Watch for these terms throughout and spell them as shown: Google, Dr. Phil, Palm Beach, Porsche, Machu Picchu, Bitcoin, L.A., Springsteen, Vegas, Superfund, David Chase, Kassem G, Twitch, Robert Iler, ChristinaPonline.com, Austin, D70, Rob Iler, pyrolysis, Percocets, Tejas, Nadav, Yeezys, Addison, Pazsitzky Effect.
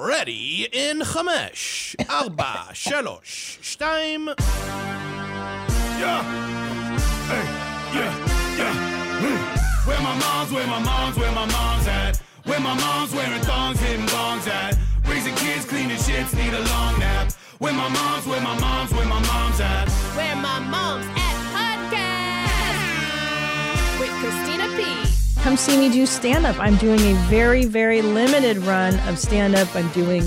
ready in Chamesh, Arba, Shalosh, Shtaim. Yeah. Hey, yeah, yeah. Where my moms, where my moms, where my moms at? Where my moms wearing thongs, hitting bongs at? Raising kids, cleaning shits, need a long nap. Where my moms, where my moms, where my moms at? Where my moms at podcast with Christina P. Come see me do stand-up. I'm doing a very, very limited run of stand-up. I'm doing,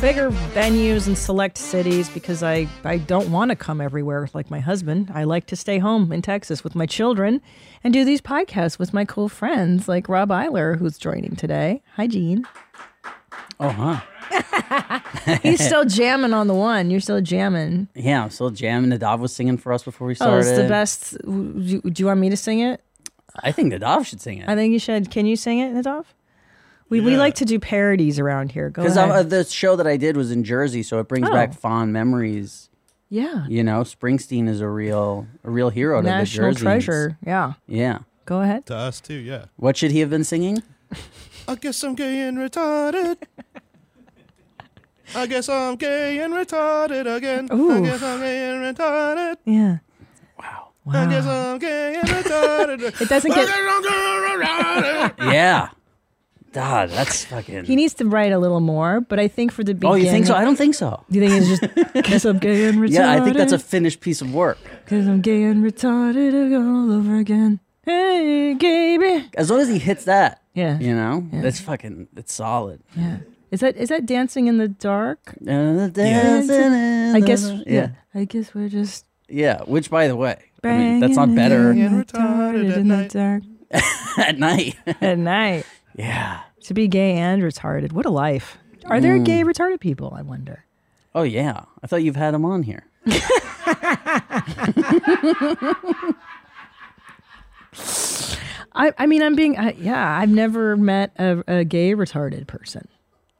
bigger venues in select cities because I don't want to come everywhere like my husband. I like to stay home in Texas with my children and do these podcasts with my cool friends like Rob Iler, who's joining today. Hi, Gene. Oh, huh. He's still jamming on the one. You're still jamming. Yeah, I'm still jamming. Nadav was singing for us before we started. Oh, it's the best. Do you want me to sing it? I think Nadav should sing it. I think you should. Can you sing it, Nadav? We like to do parodies around here. Go ahead. Because the show that I did was in Jersey, so it brings back fond memories. Yeah. You know, Springsteen is a real hero to National the Jerseys. National treasure. Yeah. Yeah. Go ahead. To us too, yeah. What should he have been singing? I guess I'm gay and retarded. I guess I'm gay and retarded again. Ooh. I guess I'm gay and retarded. Yeah. Wow. I guess I'm gay and retarded. It doesn't get... Yeah. God, that's fucking... He needs to write a little more, but I think for the beginning... Oh, you think so? I don't think so. Do you think it's just... Guess I'm gay and retarded? Yeah, I think that's a finished piece of work. Because I'm gay and retarded all over again. Hey, baby. As long as he hits that. Yeah. You know? Yeah. That's fucking... It's solid. Yeah. Is that Dancing in the Dark? I guess we're just... Yeah, which, by the way, that's not better. Retarded in the dark. At night. At night. Yeah. To be gay and retarded. What a life. Are there gay retarded people, I wonder? Oh, yeah. I thought you've had them on here. I've never met a gay retarded person.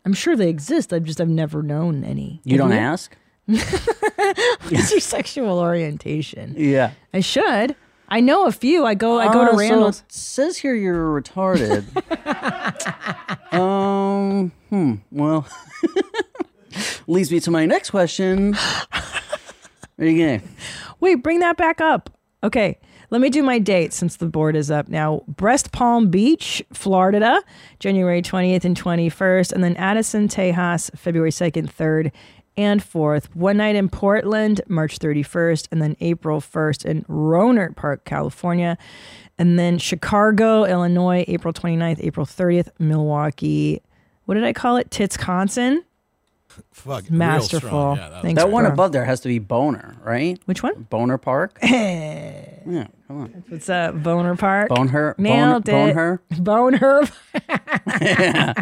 I'm sure they exist. I've never known any. You don't ask? What's your sexual orientation? Yeah. I should. I know a few. I go to Randall's. So it says here you're retarded. Well, leads me to my next question. Where are you going? Wait, bring that back up. Okay. Let me do my date since the board is up now. Palm Beach, Florida, January 20th and 21st. And then Addison, Tejas, February 2nd, 3rd, and 4th. One night in Portland, March 31st. And then April 1st in Rohnert Park, California. And then Chicago, Illinois, April 29th, April 30th. Milwaukee. What did I call it? Titsconsin? Fuck, masterful. Yeah, that one above there has to be Boner, right? Which one? Boner Park. Yeah, come on. What's up, Boner Park? Nailed it. Yeah.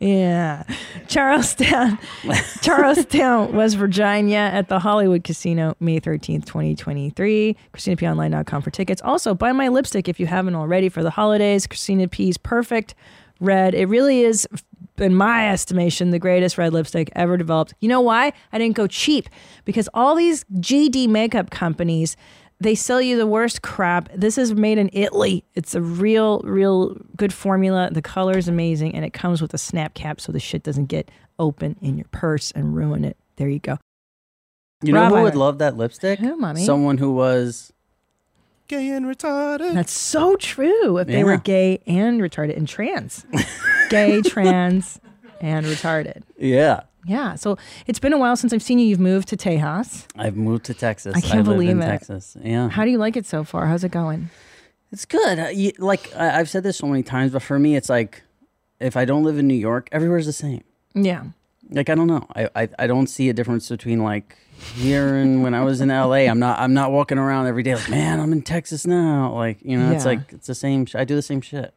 Yeah. Charlestown, West Virginia, at the Hollywood Casino, May 13th, 2023. ChristinaPOnline.com for tickets. Also, buy my lipstick if you haven't already for the holidays. Christina P's Perfect Red. It really is, in my estimation, the greatest red lipstick ever developed. You know why? I didn't go cheap. Because all these GD makeup companies, they sell you the worst crap. This is made in Italy. It's a real, real good formula. The color is amazing. And it comes with a snap cap so the shit doesn't get open in your purse and ruin it. There you go. You know who would love that lipstick? Who, mommy? Someone who was... gay and retarded. That's so true. If they were gay and retarded and trans. Gay, trans, and retarded. Yeah. Yeah. So it's been a while since I've seen you. You've moved to Tejas. I've moved to Texas. I can't believe it. I live in Texas. Yeah. How do you like it so far? How's it going? It's good. I've said this so many times, but for me, it's like if I don't live in New York, everywhere's the same. Yeah. Like, I don't know. I don't see a difference between like here and when I was in L.A. I'm not walking around every day like, man, I'm in Texas now. Like, you know, it's like it's the same. I do the same shit.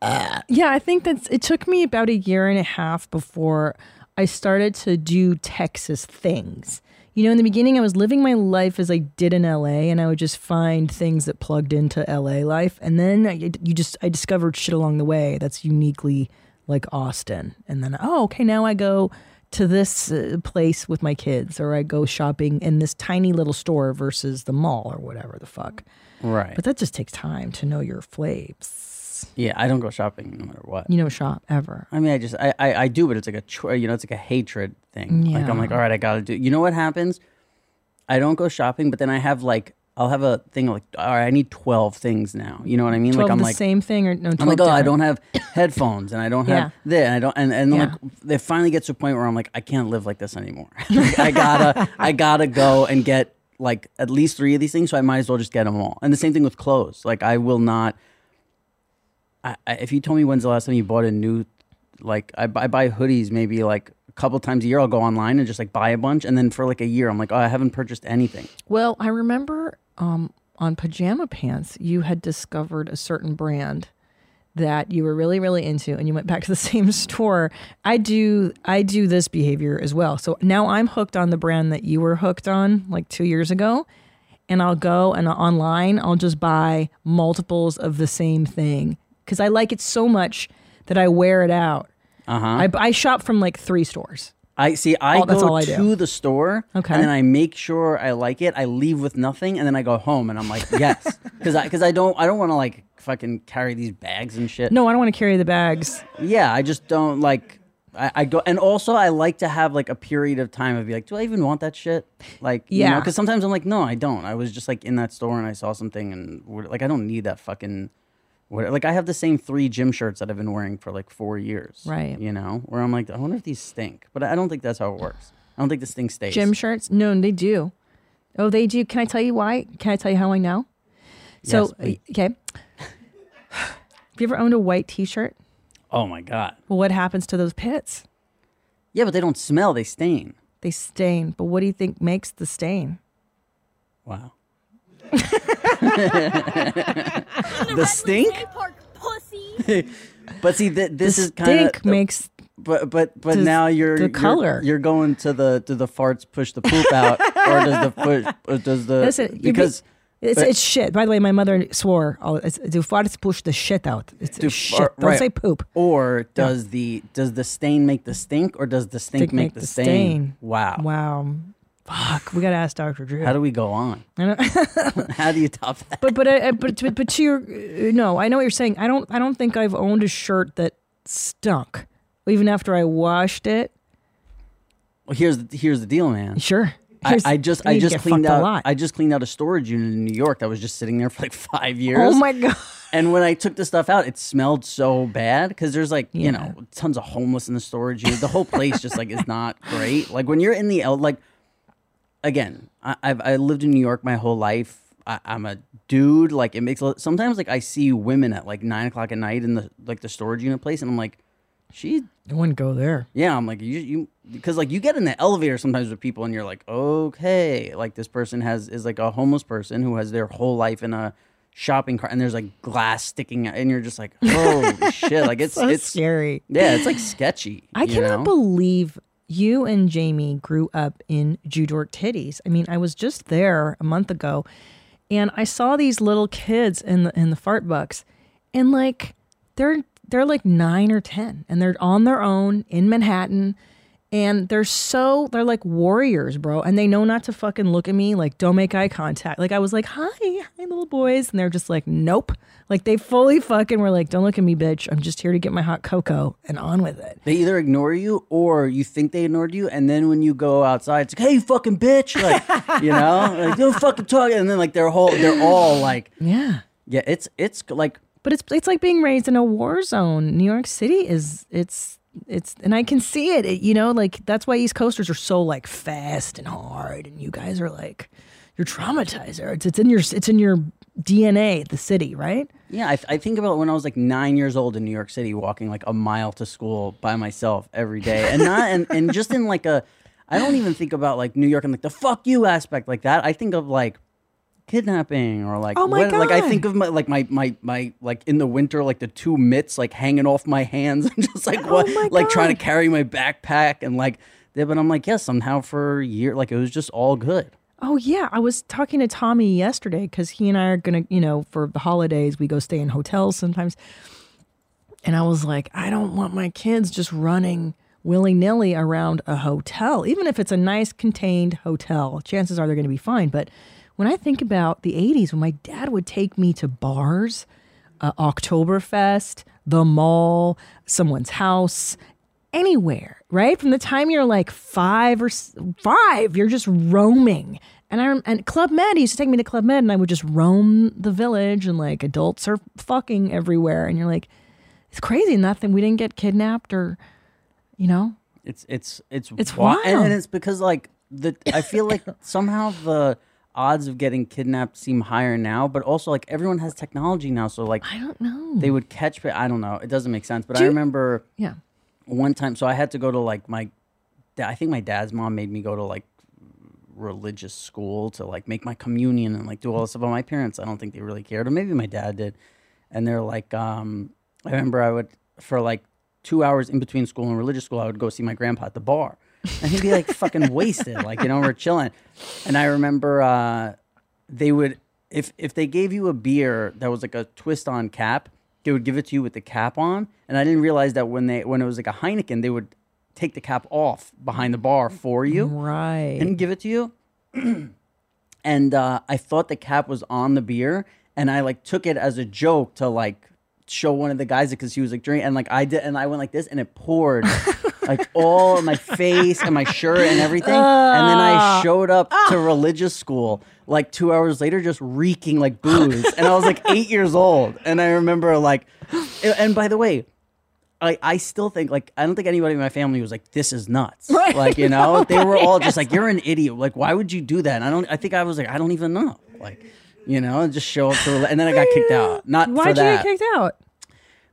Yeah, I think it took me about a year and a half before I started to do Texas things. You know, in the beginning, I was living my life as I did in L.A., and I would just find things that plugged into L.A. life. And then I discovered shit along the way that's uniquely like Austin. And then, now I go to this place with my kids, or I go shopping in this tiny little store versus the mall or whatever the fuck. Right. But that just takes time to know your flavs. else. Yeah, I don't go shopping no matter what. You don't shop ever. I mean, I do, but it's like it's like a hatred thing. Yeah. Like I'm like, all right, I gotta do. You know what happens? I don't go shopping, but then I have like, I'll have a thing like, all right, I need 12 things now. You know what I mean? Like I'm like the same thing or no? 12 I'm like, oh, different. I don't have headphones and I don't have this and I don't and like it finally gets to a point where I'm like, I can't live like this anymore. Like, I gotta go and get like at least 3 of these things, so I might as well just get them all. And the same thing with clothes. Like I will not. If you told me when's the last time you bought a new, like I buy hoodies maybe like couple times a year. I'll go online and just like buy a bunch, and then for like a year I'm like, oh, I haven't purchased anything. Well, I remember on Pajama Pants you had discovered a certain brand that you were really, really into, and you went back to the same store. I do this behavior as well. So now I'm hooked on the brand that you were hooked on like 2 years ago, and I'll go and online I'll just buy multiples of the same thing because I like it so much that I wear it out. Uh-huh. I shop from like 3 stores. I go to the store, okay, and then I make sure I like it. I leave with nothing, and then I go home, and I'm like, yes, because I don't want to like fucking carry these bags and shit. No, I don't want to carry the bags. Yeah, I just don't like. I go, and also I like to have like a period of time of be like, do I even want that shit? Like, yeah, because sometimes I'm like, no, I don't. I was just like in that store and I saw something, and like I don't need that fucking. Like I have the same 3 gym shirts that I've been wearing for like 4 years, right? You know, where I'm like, I wonder if these stink, but I don't think that's how it works. I don't think this thing stays. Gym shirts? No, they do. Oh, they do. Can I tell you why? Can I tell you how I know? So, yes, okay. Have you ever owned a white T-shirt? Oh my God! Well, what happens to those pits? Yeah, but they don't smell. They stain. They stain. But what do you think makes the stain? Wow. The stink, pussy. But see, this is kind of stink makes. But now you're color. You're going to the farts push the poop out, or does the push? Does the listen, because it's shit. By the way, my mother swore. Do farts push the shit out? It's shit. Don't say poop. Or does the stain make the stink, or does the stink make the stain? Wow. Fuck, we gotta ask Dr. Drew. How do we go on? How do you top that? But to your no, I know what you're saying. I don't think I've owned a shirt that stunk, even after I washed it. Well, here's the deal, man. Sure. I just cleaned out a storage unit in New York that was just sitting there for like 5 years. Oh my God. And when I took the stuff out, it smelled so bad because there's like, you know, tons of homeless in the storage unit. The whole place just like is not great. Like when you're in the like. Again, I lived in New York my whole life. I'm a dude. Like it makes sometimes like I see women at like 9 o'clock at night in the like the storage unit place, and I'm like, she wouldn't go there. Yeah, I'm like you because like you get in the elevator sometimes with people, and you're like, okay, like this person is like a homeless person who has their whole life in a shopping cart, and there's like glass sticking out, and you're just like, holy shit, like it's scary. Yeah, it's like sketchy. I cannot believe. You and Jamie grew up in Judork titties. I mean, I was just there a month ago, and I saw these little kids in the fart bucks, and like they're like 9 or 10, and they're on their own in Manhattan, and they're like warriors, bro. And they know not to fucking look at me. Like, don't make eye contact. Like I was like, hi little boys, and they're just like, nope. Like they fully fucking were like, don't look at me, bitch. I'm just here to get my hot cocoa and on with it. They either ignore you or you think they ignored you, and then when you go outside, it's like, hey, you fucking bitch, like, you know, like don't fucking talk. And then like they're all like, yeah, it's like, but it's like being raised in a war zone. New York City is, and I can see it, you know, like that's why East Coasters are so like fast and hard, and you guys are like, you're traumatized. It's in your DNA, the city, right? Yeah, I think about when I was like 9 years old in New York City, walking like a mile to school by myself every day, and not and just in like a, I don't even think about like New York and like the fuck you aspect like that. I think of like kidnapping or like, oh my God. Like I think of my like in the winter, like the 2 mitts like hanging off my hands, and just like what, like trying to carry my backpack and like, but I'm like, yes, somehow for a year, like it was just all good. Oh, yeah. I was talking to Tommy yesterday because he and I are going to, you know, for the holidays, we go stay in hotels sometimes. And I was like, I don't want my kids just running willy-nilly around a hotel, even if it's a nice contained hotel. Chances are they're going to be fine. But when I think about the 80s, when my dad would take me to bars Oktoberfest, the mall, someone's house, anywhere, right? From the time you're like five, you're just roaming. And Club Med, he used to take me to Club Med, and I would just roam the village, and like adults are fucking everywhere. And you're like, it's crazy. Nothing. We didn't get kidnapped, or, you know, it's wild. And it's because like I feel like somehow the odds of getting kidnapped seem higher now, but also like everyone has technology now, so like I don't know, they would catch, but I don't know, it doesn't make sense. But I remember one time, so I had to go to like I think my dad's mom made me go to like religious school to like make my communion and like do all this stuff. But my parents, I don't think they really cared, or maybe my dad did, and they're like, I remember I would, for like 2 hours in between school and religious school, I would go see my grandpa at the bar. And he'd be like fucking wasted, like, you know, we're chilling. And I remember they would, if they gave you a beer that was like a twist on cap, they would give it to you with the cap on. And I didn't realize that when it was like a Heineken, they would take the cap off behind the bar for you, right, and give it to you. And I thought the cap was on the beer, and I like took it as a joke to like show one of the guys because he was like drinking, and like I did, and I went like this, and it poured. Like all my face and my shirt and everything. And then I showed up to religious school like 2 hours later, just reeking like booze. And I was like 8 years old. And I remember like, and by the way, I still think like, I don't think anybody in my family was like, this is nuts. Right? Like, you know, they were all just like, you're an idiot. Like, why would you do that? And I think I was like, I don't even know. Like, you know, just show up to, and then I got kicked out. Not for that. Why'd you get kicked out?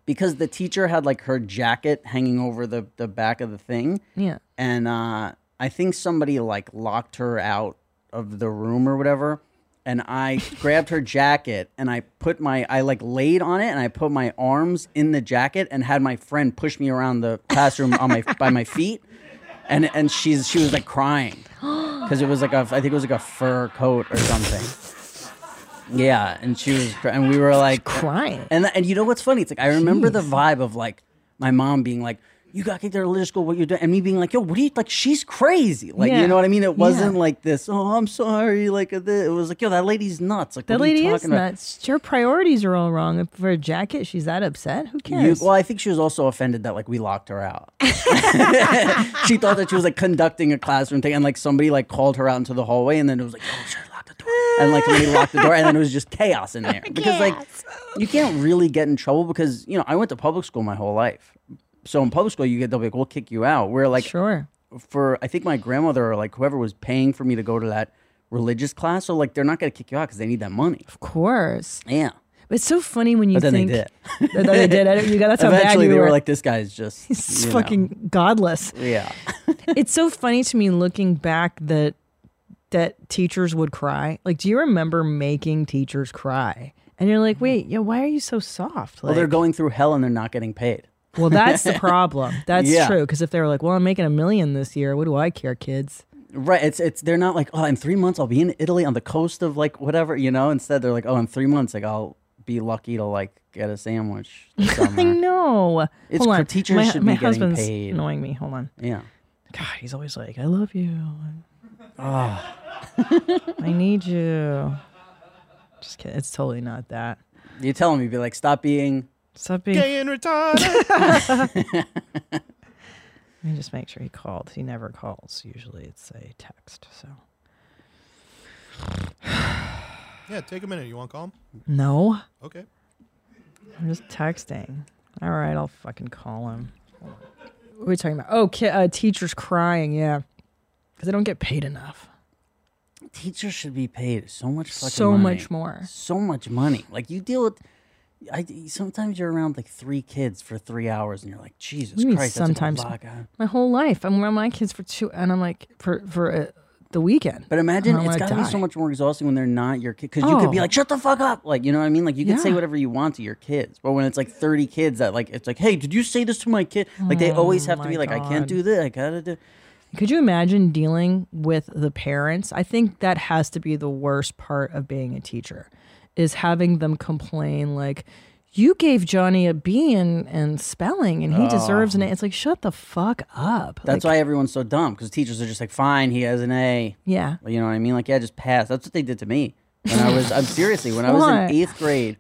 Because the teacher had like her jacket hanging over the back of the thing. Yeah. And I think somebody like locked her out of the room or whatever. And I grabbed her jacket, and I like laid on it, and I put my arms in the jacket and had my friend push me around the classroom by my feet. And she was like crying because it was like I think it was like a fur coat or something. Yeah, and she was, and we were like crying. And you know what's funny? It's like I remember the vibe of like my mom being like, "You got kicked out of religious school. What you doing?" And me being like, "Yo, what are you like? She's crazy." Like, you know what I mean? It wasn't like this. Oh, I'm sorry. Like it was like, "Yo, that lady's nuts." Like that lady is nuts. About? Her priorities are all wrong. If for a jacket, she's that upset. Who cares? Well, I think she was also offended that like we locked her out. She thought that she was like conducting a classroom thing, and like somebody like called her out into the hallway, and then it was like, "Oh, sure." And like somebody locked the door, and then it was just chaos in there because like you can't really get in trouble because, you know, I went to public school my whole life, so in public school you get, they'll be like, we'll kick you out. We're like, sure. For I think my grandmother or like whoever was paying for me to go to that religious class, so like they're not gonna kick you out because they need that money. Of course, yeah. But it's so funny when you think they did. They did. You got, that's how bad you were like, this guy's just he's fucking godless. Yeah. It's so funny to me looking back that teachers would cry. Like, do you remember making teachers cry? And you're like, wait, yo, why are you so soft? Like, well, they're going through hell and they're not getting paid. Well, that's the problem. That's true. Because if they were like, well, I'm making $1 million this year, what do I care, kids? Right. It's they're not like, oh, in 3 months I'll be in Italy on the coast of like whatever, you know. Instead, they're like, oh, in 3 months, like I'll be lucky to like get a sandwich. I know. It's for teachers should be getting paid. My husband's annoying me. Hold on. Yeah. God, he's always like, I love you. Oh. I need you. Just kidding. It's totally not that. You're telling me, be like, stop being gay and retarded. Let me just make sure he called. He never calls. Usually it's a text. So yeah, take a minute. You want to call him? No. Okay. I'm just texting. All right, I'll fucking call him. What are we talking about? Oh, teachers crying. Yeah, because they don't get paid enough. Teachers should be paid so much fucking money. So much more. So much money. Like, you deal with... sometimes you're around, like, 3 kids for 3 hours, and you're like, Jesus Christ, sometimes that's a lot. My whole life. I'm around my kids for 2... And I'm like, for the weekend. But imagine, it's got to be so much more exhausting when they're not your kid. Because you could be like, shut the fuck up! Like, you know what I mean? Like, you can say whatever you want to your kids. But when it's, like, 30 kids that, like, it's like, hey, did you say this to my kid? Like, they always have to be like, God. I can't do this. I gotta do... Could you imagine dealing with the parents? I think that has to be the worst part of being a teacher, is having them complain like, you gave Johnny a B in spelling and he deserves an A. It's like, shut the fuck up. That's why everyone's so dumb, because teachers are just like, fine, he has an A. Yeah. You know what I mean? Like, yeah, just pass. That's what they did to me. I'm seriously, when I was in 8th grade,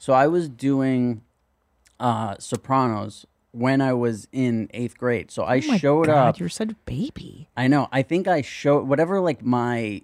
So I was doing Sopranos when I was in 8th grade. So I showed up. You're such a baby. I know. I think I showed whatever like my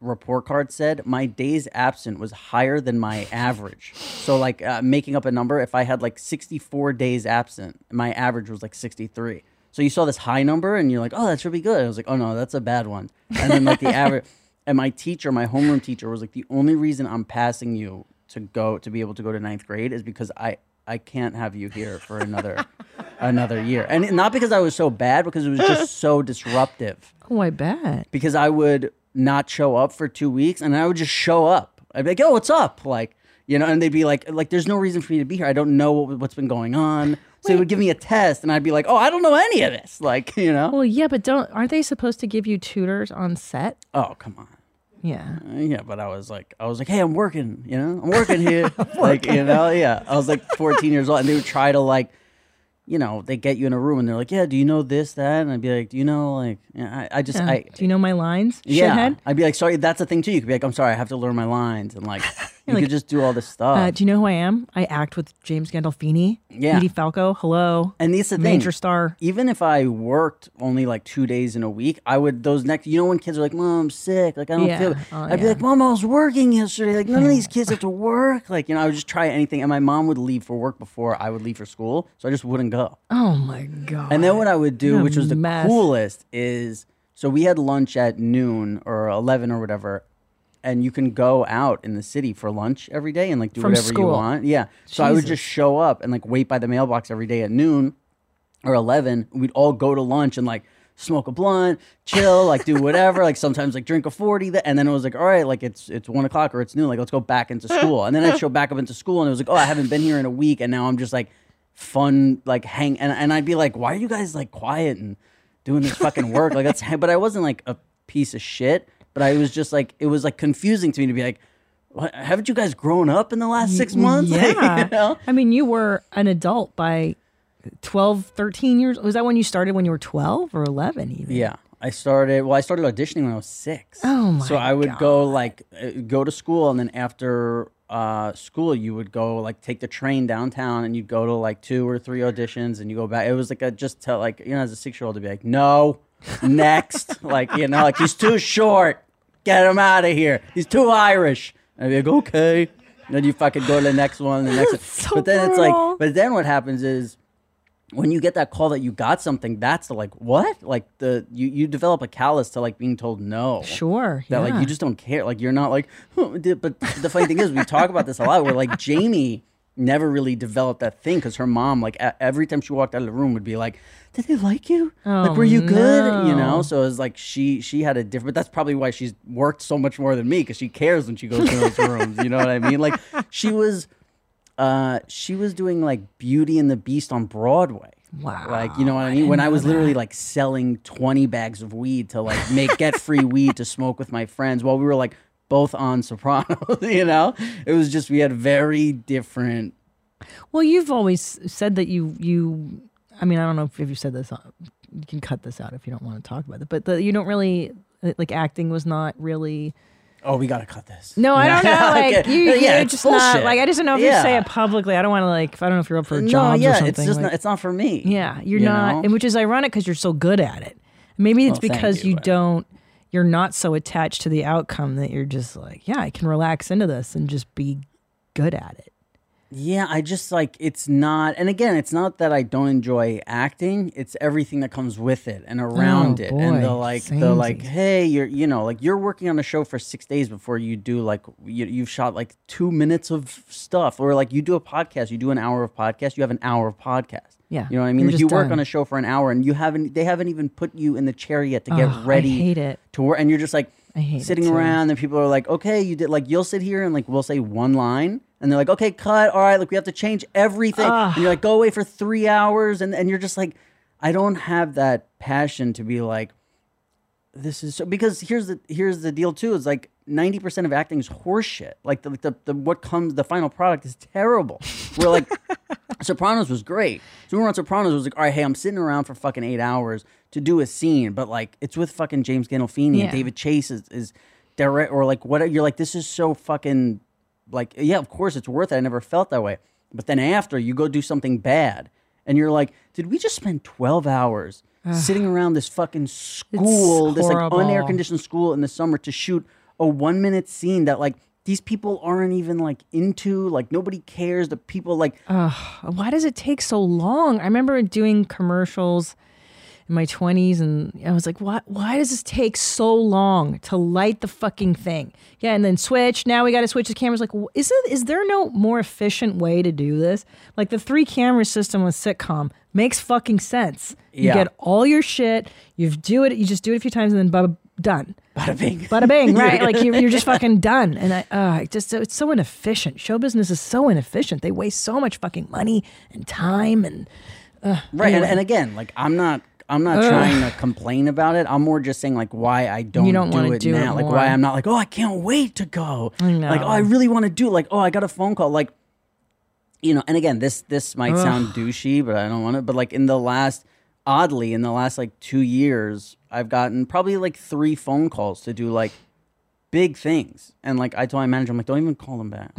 report card said. My days absent was higher than my average. So like making up a number, if I had like 64 days absent, my average was like 63. So you saw this high number and you're like, oh, that's really good. I was like, oh no, that's a bad one. And then like the average. And my teacher, my homeroom teacher, was like, the only reason I'm passing you to go to be able to go to 9th grade is because I can't have you here for another year. And not because I was so bad, because it was just so disruptive. Oh, I bet. Because I would not show up for 2 weeks, and I would just show up. I'd be like, yo, what's up? Like, you know, and they'd be like, there's no reason for me to be here. I don't know what's been going on. So they would give me a test, and I'd be like, oh, I don't know any of this. Like, you know? Well, yeah, but aren't they supposed to give you tutors on set? Oh, come on. Yeah. Yeah, but I was like, hey, I'm working, you know? I'm working here. Like, you know, yeah. I was like 14 years old, and they would try to like, you know, they get you in a room and they're like, yeah, do you know this, that? And I'd be like, do you know, like, do you know my lines? Yeah. Shithead? I'd be like, sorry, that's a thing too. You could be like, I'm sorry, I have to learn my lines. And like, you like, could just do all this stuff. Do you know who I am? I act with James Gandolfini. Yeah. Edie Falco. Hello. And that's the thing. Major star. Even if I worked only like 2 days in a week, I would, those next, you know, when kids are like, Mom, I'm sick. Like, I don't feel it. I'd be like, Mom, I was working yesterday. Like, none of these kids have to work. Like, you know, I would just try anything. And my mom would leave for work before I would leave for school. So I just wouldn't go. Oh my God. And then what I would do, which was the coolest, is so we had lunch at noon or 11 or whatever, and you can go out in the city for lunch every day and like do whatever you want. Yeah. So I would just show up and like wait by the mailbox every day at noon or 11. We'd all go to lunch and like smoke a blunt, chill, like do whatever, like sometimes like drink a 40. And then it was like, all right, like it's 1 o'clock or it's noon, like let's go back into school. And then I'd show back up into school and it was like, oh, I haven't been here in a week. And now I'm just like, fun, like hang, and I'd be like, why are you guys like quiet and doing this fucking work? Like that's, but I wasn't like a piece of shit, but I was just like, it was like confusing to me to be like, what, haven't you guys grown up in the last 6 months? Yeah. Like, you know? I mean, you were an adult by 12, 13 years. Was that when you started, when you were 12 or 11 even? Yeah. I started auditioning when I was 6. Oh my God. So I would go to school, and then after school you would go like take the train downtown, and you'd go to like 2 or 3 auditions, and you go back. It was like a, just to like, you know, as a 6-year-old to be like, no, next. Like, you know, like he's too short, get him out of here, he's too Irish. And I'd be like, okay. And then you fucking go to the next one, the next one. So but then brutal. It's like, but then what happens is when you get that call that you got something, that's the, like, what? Like, you develop a callus to, like, being told no. Sure, yeah. That, like, you just don't care. Like, you're not, like, oh. But the funny thing is, we talk about this a lot, where, like, Jamie never really developed that thing, because her mom, like, every time she walked out of the room would be like, did they like you? Oh, like, were you good? You know? So it was, like, she had a different... But that's probably why she's worked so much more than me, because she cares when she goes to those rooms. You know what I mean? Like, she was doing like Beauty and the Beast on Broadway. Wow. Like, you know what I mean? When I was literally like selling 20 bags of weed to like get free weed to smoke with my friends while we were like both on Sopranos, you know? It was just, we had very different. Well, you've always said that you I mean, I don't know if you said this, you can cut this out if you don't want to talk about it, but you don't really, like, acting was not really... Oh, we gotta cut this. No, I don't know. Like, okay. You're just bullshit. Not like, I just don't know if you say it publicly. I don't want to, like, I don't know if you're up for jobs or something. It's just like, not, it's not for me. Yeah, you not, and which is ironic because you're so good at it. Maybe it's because you don't. You're not so attached to the outcome that you're just like, yeah, I can relax into this and just be good at it. Yeah, I just like, it's not, and again, it's not that I don't enjoy acting, it's everything that comes with it and around it. And the like, hey, you're working on a show for 6 days before you do, like, you've shot like 2 minutes of stuff, or like you do a podcast, you do an hour of podcast, you have an hour of podcast. Yeah. You know what I mean? Like, you work on a show for an hour and they haven't even put you in the chair yet to get ready. I hate it. To work, and you're just like sitting around, and people are like, okay, you did, like, you'll sit here and like we'll say one line. And they're like, okay, cut. All right, look, we have to change everything. And you're like, go away for 3 hours. And you're just like, I don't have that passion to be like, this is so, because here's the deal too. It's like 90% of acting is horseshit. Like the final product is terrible. We're like, Sopranos was great. So we were on Sopranos. It was like, all right, hey, I'm sitting around for fucking 8 hours to do a scene, but like it's with fucking James Gandolfini and David Chase is direct, or like whatever. You're like, this is so fucking like, yeah, of course it's worth it. I never felt that way. But then after, you go do something bad. And you're like, did we just spend 12 hours sitting around this fucking school, this like un-air-conditioned school in the summer to shoot a 1-minute scene that like these people aren't even like into, like nobody cares. The people like, why does it take so long? I remember doing commercials in my 20s and I was like, why does this take so long to light the fucking thing? Yeah, and then switch. Now we got to switch the cameras. Like, is there no more efficient way to do this? Like the 3-camera system with sitcom makes fucking sense. Yeah. You get all your shit. You just do it a few times and then done. Bada bing. Bada bing, right? Like you're just fucking done. And it's so inefficient. Show business is so inefficient. They waste so much fucking money and time and right. Anyway. And again, like I'm not trying to complain about it. I'm more just saying like why I don't do it now. Like why I'm not like, oh, I can't wait to go. No. Like, oh, I really want to do it. Like, oh, I got a phone call. Like, you know, and again, this might sound douchey, but I don't want it. But like in the last like 2 years, I've gotten probably like 3 phone calls to do like big things. And like I told my manager, I'm like, don't even call them back.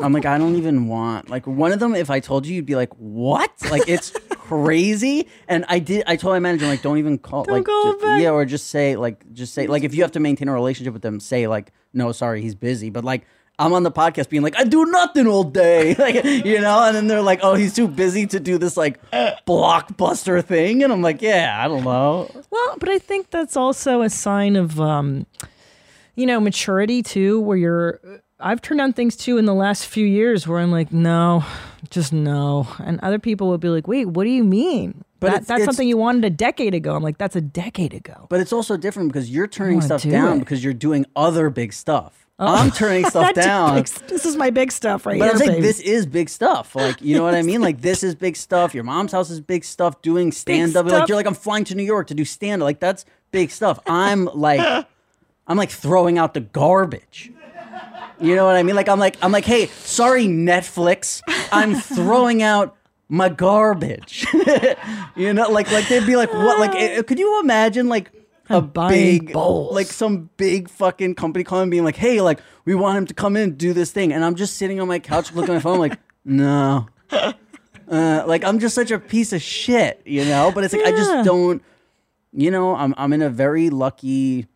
I'm like, I don't even want, like one of them, if I told you, you'd be like, what? Like it's crazy. And I told my manager, I'm like, don't even call, don't like, call just, back. Yeah, or just say, like if you have to maintain a relationship with them, say like, no, sorry, he's busy. But like, I'm on the podcast being like, I do nothing all day, like, you know? And then they're like, oh, he's too busy to do this like blockbuster thing. And I'm like, yeah, I don't know. Well, but I think that's also a sign of, you know, maturity too, where I've turned on things too in the last few years where I'm like, no, just no. And other people will be like, wait, what do you mean? But that's something you wanted a decade ago. I'm like, that's a decade ago. But it's also different because you're turning stuff down because you're doing other big stuff. Oh. I'm turning stuff down. This is my big stuff right here. But I think this is big stuff. Like, you know what I mean? Like, this is big stuff. Your mom's house is big stuff. Doing stand-up. Like, you're like, I'm flying to New York to do stand-up. Like, that's big stuff. I'm like throwing out the garbage. You know what I mean? Like, I'm like, hey, sorry, Netflix. I'm throwing out my garbage. You know, like they'd be like, what? Like, could you imagine, like, bowls. Like some big fucking company calling being like, hey, like we want him to come in and do this thing. And I'm just sitting on my couch looking at my phone like, no. Like I'm just such a piece of shit, you know? But it's like, yeah. I just don't, you know, I'm in a very lucky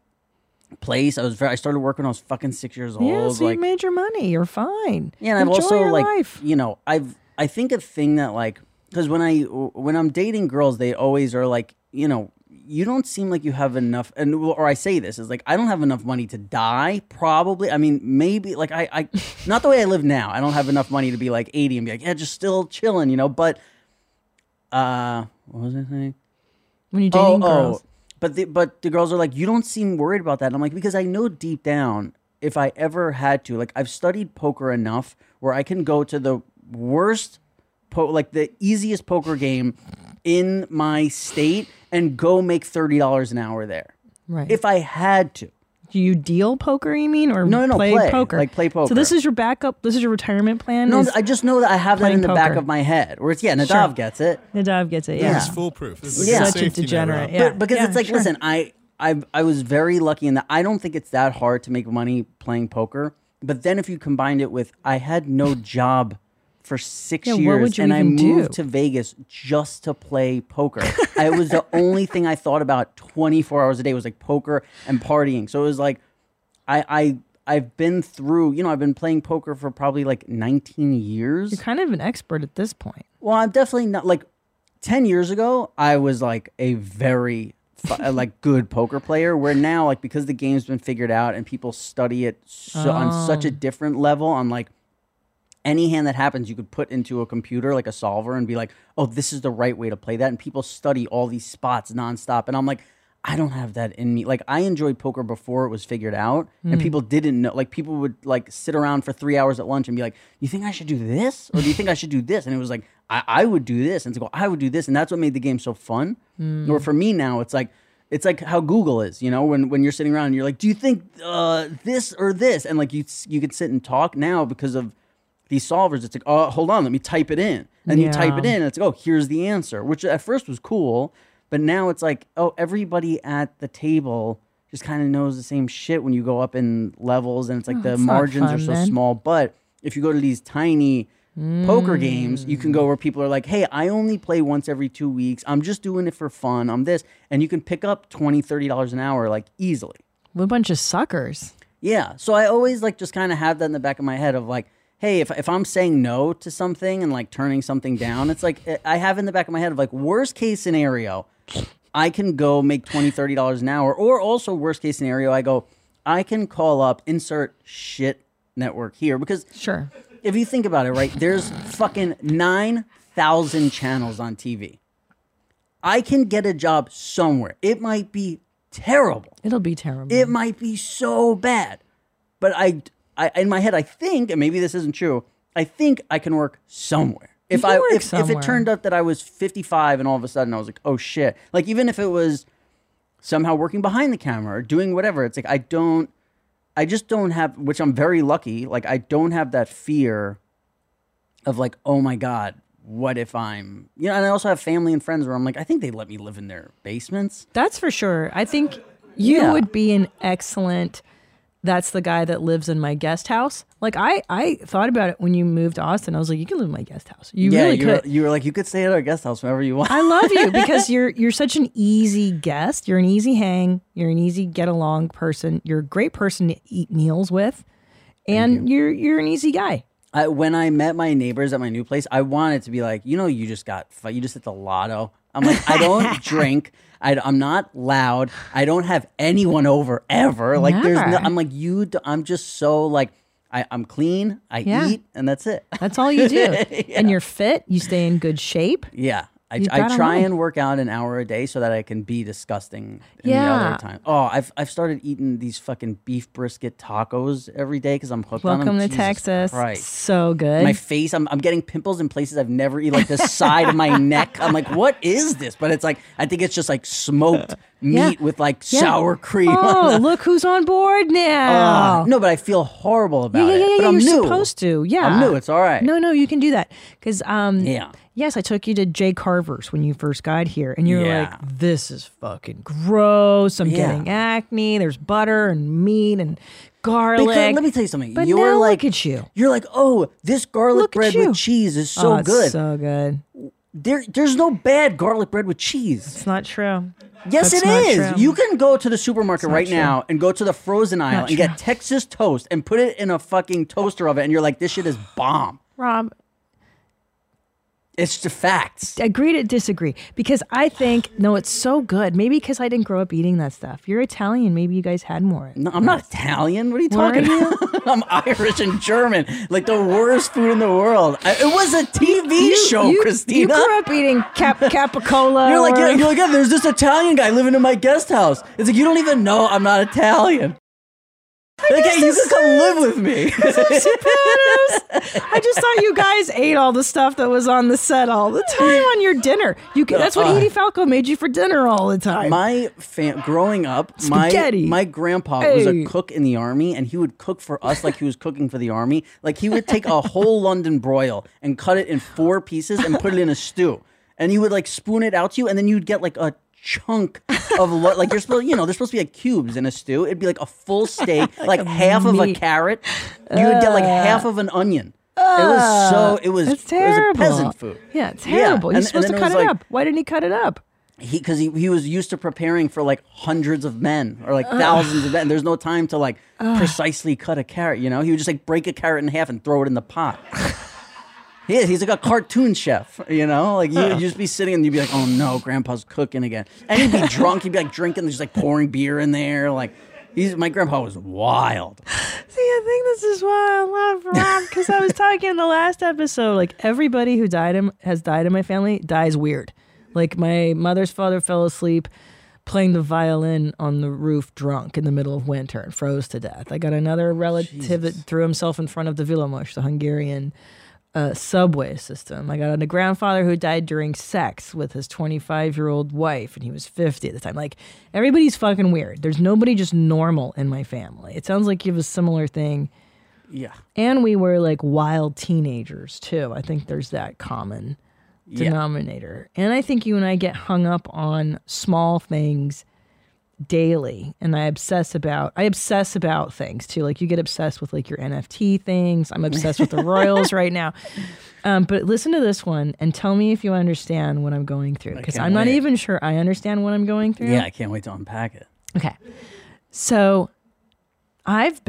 place. I started working when I was fucking 6 years old. Yeah, so like, you made your money. You're fine. Yeah, and I've also like, life. You know, I think a thing that like, because when I'm dating girls, they always are like, you know, you don't seem like you have enough, or I say this, is like, I don't have enough money to die, probably. I mean, maybe, like, I not the way I live now. I don't have enough money to be, like, 80 and be like, yeah, just still chilling, you know? But, what was I saying? When you're dating girls. But the girls are like, you don't seem worried about that. And I'm like, because I know deep down, if I ever had to, like, I've studied poker enough where I can go to the worst, like, the easiest poker game in my state and go make $30 an hour there. Right. If I had to. Do you deal poker, you mean? Or no, play poker? Like play poker. So this is your backup, this is your retirement plan? No, I just know that I have that in the back of my head. Where it's, yeah, Nadav gets it. Nadav gets it, yeah. This is foolproof. This is such a degenerate. Yeah. But, because it's like, listen, I was very lucky in that I don't think it's that hard to make money playing poker. But then if you combined it with, I had no job for 6 years, and I moved to Vegas just to play poker. It was the only thing I thought about 24 hours a day was like poker and partying. So it was like, I've been through, you know, I've been playing poker for probably like 19 years. You're kind of an expert at this point. Well, I'm definitely not, like 10 years ago, I was like a very like good poker player, where now, like, because the game's been figured out and people study it on such a different level, on like, any hand that happens, you could put into a computer, like a solver, and be like, oh, this is the right way to play that. And people study all these spots nonstop. And I'm like, I don't have that in me. Like, I enjoyed poker before it was figured out. And people didn't know. Like, people would, like, sit around for 3 hours at lunch and be like, you think I should do this? Or do you think I should do this? And it was like, I would do this. And it's like, well, I would do this. And that's what made the game so fun. Or for me now, it's like how Google is, you know, when you're sitting around and you're like, do you think this or this? And, like, you could sit and talk now because of these solvers. It's like, oh, hold on, let me type it in. And you type it in, and it's like, oh, here's the answer, which at first was cool. But now it's like, oh, everybody at the table just kind of knows the same shit when you go up in levels, and it's like the margins are so small. But if you go to these tiny poker games, you can go where people are like, hey, I only play once every 2 weeks. I'm just doing it for fun. I'm this. And you can pick up $20, $30 an hour like easily. What a bunch of suckers. Yeah. So I always like just kind of have that in the back of my head of like, hey, if I'm saying no to something and like turning something down, it's like I have in the back of my head of like worst case scenario, I can go make $20, $30 an hour. Or also worst case scenario, I go, I can call up insert shit network here because sure. If you think about it, right, there's fucking 9,000 channels on TV. I can get a job somewhere. It might be terrible. It'll be terrible. It might be so bad. But I in my head, I think, and maybe this isn't true, I think I can work somewhere. If it turned out that I was 55 and all of a sudden I was like, oh shit. Like even if it was somehow working behind the camera or doing whatever, it's like I just don't have, which I'm very lucky, like I don't have that fear of like, oh my God, what if I'm, you know, and I also have family and friends where I'm like, I think they'd let me live in their basements. That's for sure. I think you would be an excellent, that's the guy that lives in my guest house. Like I thought about it when you moved to Austin. I was like, you can live in my guest house. You really could. You were like, you could stay at our guest house whenever you want. I love you because you're such an easy guest. You're an easy hang. You're an easy get along person. You're a great person to eat meals with, and you're an easy guy. When I met my neighbors at my new place, I wanted to be like, you know, you just hit the lotto. I'm like, I don't drink. I'm not loud. I don't have anyone over ever. Like never. I'm like, I'm just so like, I'm clean. I eat and that's it. That's all you do. Yeah. And you're fit. You stay in good shape. Yeah. I try and work out an hour a day so that I can be disgusting any other time. Oh, I've started eating these fucking beef brisket tacos every day because I'm hooked on them. Welcome to Jesus Texas. Christ. So good. My face, I'm getting pimples in places I've never eaten, like the side of my neck. I'm like, what is this? But it's like, I think it's just like smoked meat with like sour cream. Oh, look who's on board now. No, but I feel horrible about it. Yeah, but I'm new. Supposed to. Yeah. I'm new. It's all right. No, you can do that. Because, yes, I took you to Jay Carver's when you first got here, and you were like, this is fucking gross. I'm getting acne. There's butter and meat and garlic. Because, let me tell you something. But you're now like, look at you. You're like, oh, this garlic bread with cheese is so good. It's so good. There's no bad garlic bread with cheese. It's not true. Yes, it is. True. You can go to the supermarket right now and go to the frozen aisle and get Texas toast and put it in a fucking toaster oven, and you're like, this shit is bomb. Rob. It's the facts. Agree to disagree. Because I think, no, it's so good. Maybe because I didn't grow up eating that stuff. You're Italian. Maybe you guys had more. No, I'm not Italian. What are you talking about? I'm Irish and German. Like the worst food in the world. It was a TV show, Christina. You grew up eating capicola. You're like, yeah, there's this Italian guy living in my guest house. It's like, you don't even know I'm not Italian. Like, hey, you can come live with me. I just thought you guys ate all the stuff that was on the set all the time on your dinner. That's what Edie Falco made you for dinner all the time. Growing up, my grandpa was a cook in the army, and he would cook for us like he was cooking for the army. Like he would take a whole London broil and cut it in 4 pieces and put it in a stew. And he would like spoon it out to you, and then you'd get like a chunk of like you're supposed, you know, there's supposed to be like cubes in a stew. It'd be like a full steak, like half of a carrot. You would get like half of an onion. It was terrible. It was peasant food. Yeah, it's terrible. He's supposed to cut it up. Why didn't he cut it up? Because he was used to preparing for like hundreds of men or like thousands of men. There's no time to like precisely cut a carrot. You know, he would just like break a carrot in half and throw it in the pot. He's like a cartoon chef, you know? Like, you'd just be sitting and you'd be like, oh no, Grandpa's cooking again. And he'd be drunk, he'd be like drinking, just like pouring beer in there. Like, my grandpa was wild. See, I think this is why I love Rob, because I was talking in the last episode, like, everybody who has died in my family dies weird. Like, my mother's father fell asleep playing the violin on the roof drunk in the middle of winter and froze to death. I got another relative that threw himself in front of the Villamos, the Hungarian subway system. I got a grandfather who died during sex with his 25-year-old wife, and he was 50 at the time. Like, everybody's fucking weird. There's nobody just normal in my family. It sounds like you have a similar thing. Yeah. And we were like wild teenagers too. I think there's that common denominator. And I think you and I get hung up on small things daily, and I obsess about things too. Like, you get obsessed with like your NFT things. I'm obsessed with the Royals right now. But listen to this one and tell me if you understand what I'm going through, because I'm not even sure I understand what I'm going through. Yeah, I can't wait to unpack it. Okay, so I've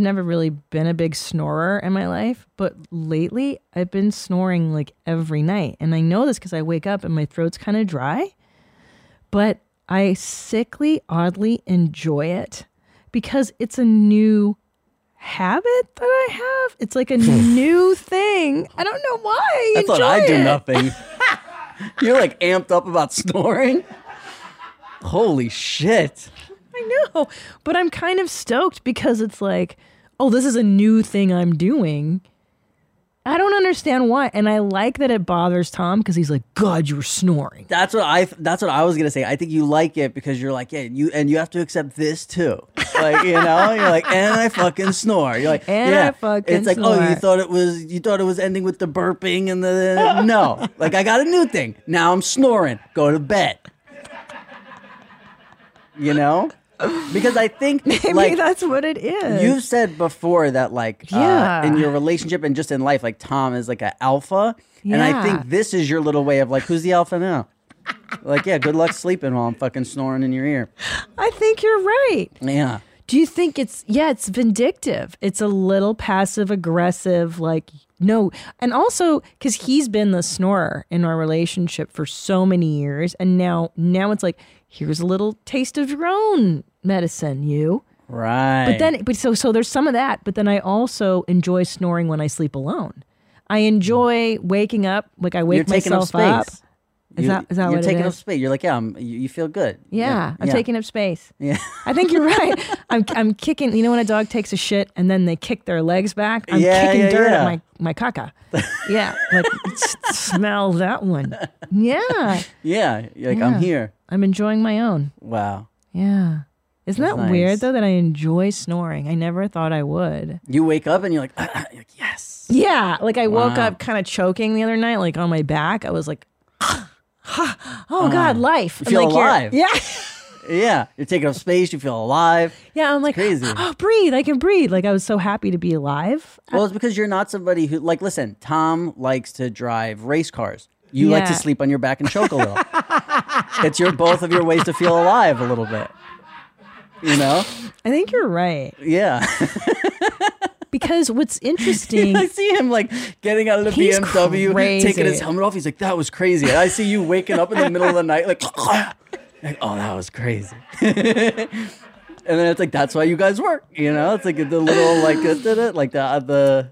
never really been a big snorer in my life, but lately I've been snoring like every night, and I know this because I wake up and my throat's kind of dry, but I sickly, oddly enjoy it because it's a new habit that I have. It's like a new thing. I don't know why I That's enjoy what I do it. Nothing. You're like amped up about snoring. Holy shit. I know, but I'm kind of stoked because it's like, oh, this is a new thing I'm doing. I don't understand why, and I like that it bothers Tom because he's like, "God, you were snoring." That's what I was gonna say. I think you like it because you're like, "Yeah, you have to accept this too." Like, you know, you're like, "And I fucking snore." You're like, "And yeah. I fucking." It's like, snore. "Oh, you thought it was ending with the burping and the no." Like, I got a new thing now. I'm snoring. Go to bed. You know. Because I think maybe like, that's what it is. You've said before that like in your relationship and just in life, like Tom is like an alpha. Yeah. And I think this is your little way of like, who's the alpha now? Like, yeah, good luck sleeping while I'm fucking snoring in your ear. I think you're right. Yeah. Do you think it's vindictive. It's a little passive aggressive, like no. And also because he's been the snorer in our relationship for so many years. And now it's like, here's a little taste of your own medicine, you. Right. But so there's some of that. But then I also enjoy snoring when I sleep alone. I enjoy waking up, like I wake myself up. Is that what it is? You're taking up space. You're like, yeah, you feel good. Yeah, I'm taking up space. Yeah, I think you're right. I'm kicking. You know when a dog takes a shit and then they kick their legs back? I'm kicking dirt at my caca. Yeah, like smell that one. Yeah. Yeah, you're like, yeah. I'm here. I'm enjoying my own. Wow. Yeah. Isn't that nice. Weird, though, that I enjoy snoring? I never thought I would. You wake up and you're like, you're like, yes. Yeah, like I woke up kind of choking the other night, like on my back. I was like, God, life. You feel like alive. Yeah. Yeah. You're taking up space. You feel alive. Yeah. I'm like, crazy. Oh, breathe. I can breathe. Like, I was so happy to be alive. Well, it's because you're not somebody who, like, listen, Tom likes to drive race cars. You like to sleep on your back and choke a little. It's both of your ways to feel alive a little bit. You know? I think you're right. Yeah. Because what's interesting, I see him like getting out of the BMW, crazy. Taking his helmet off. He's like, that was crazy. And I see you waking up in the middle of the night, like, oh, that was crazy. And then it's like, that's why you guys work. You know, it's like the little like the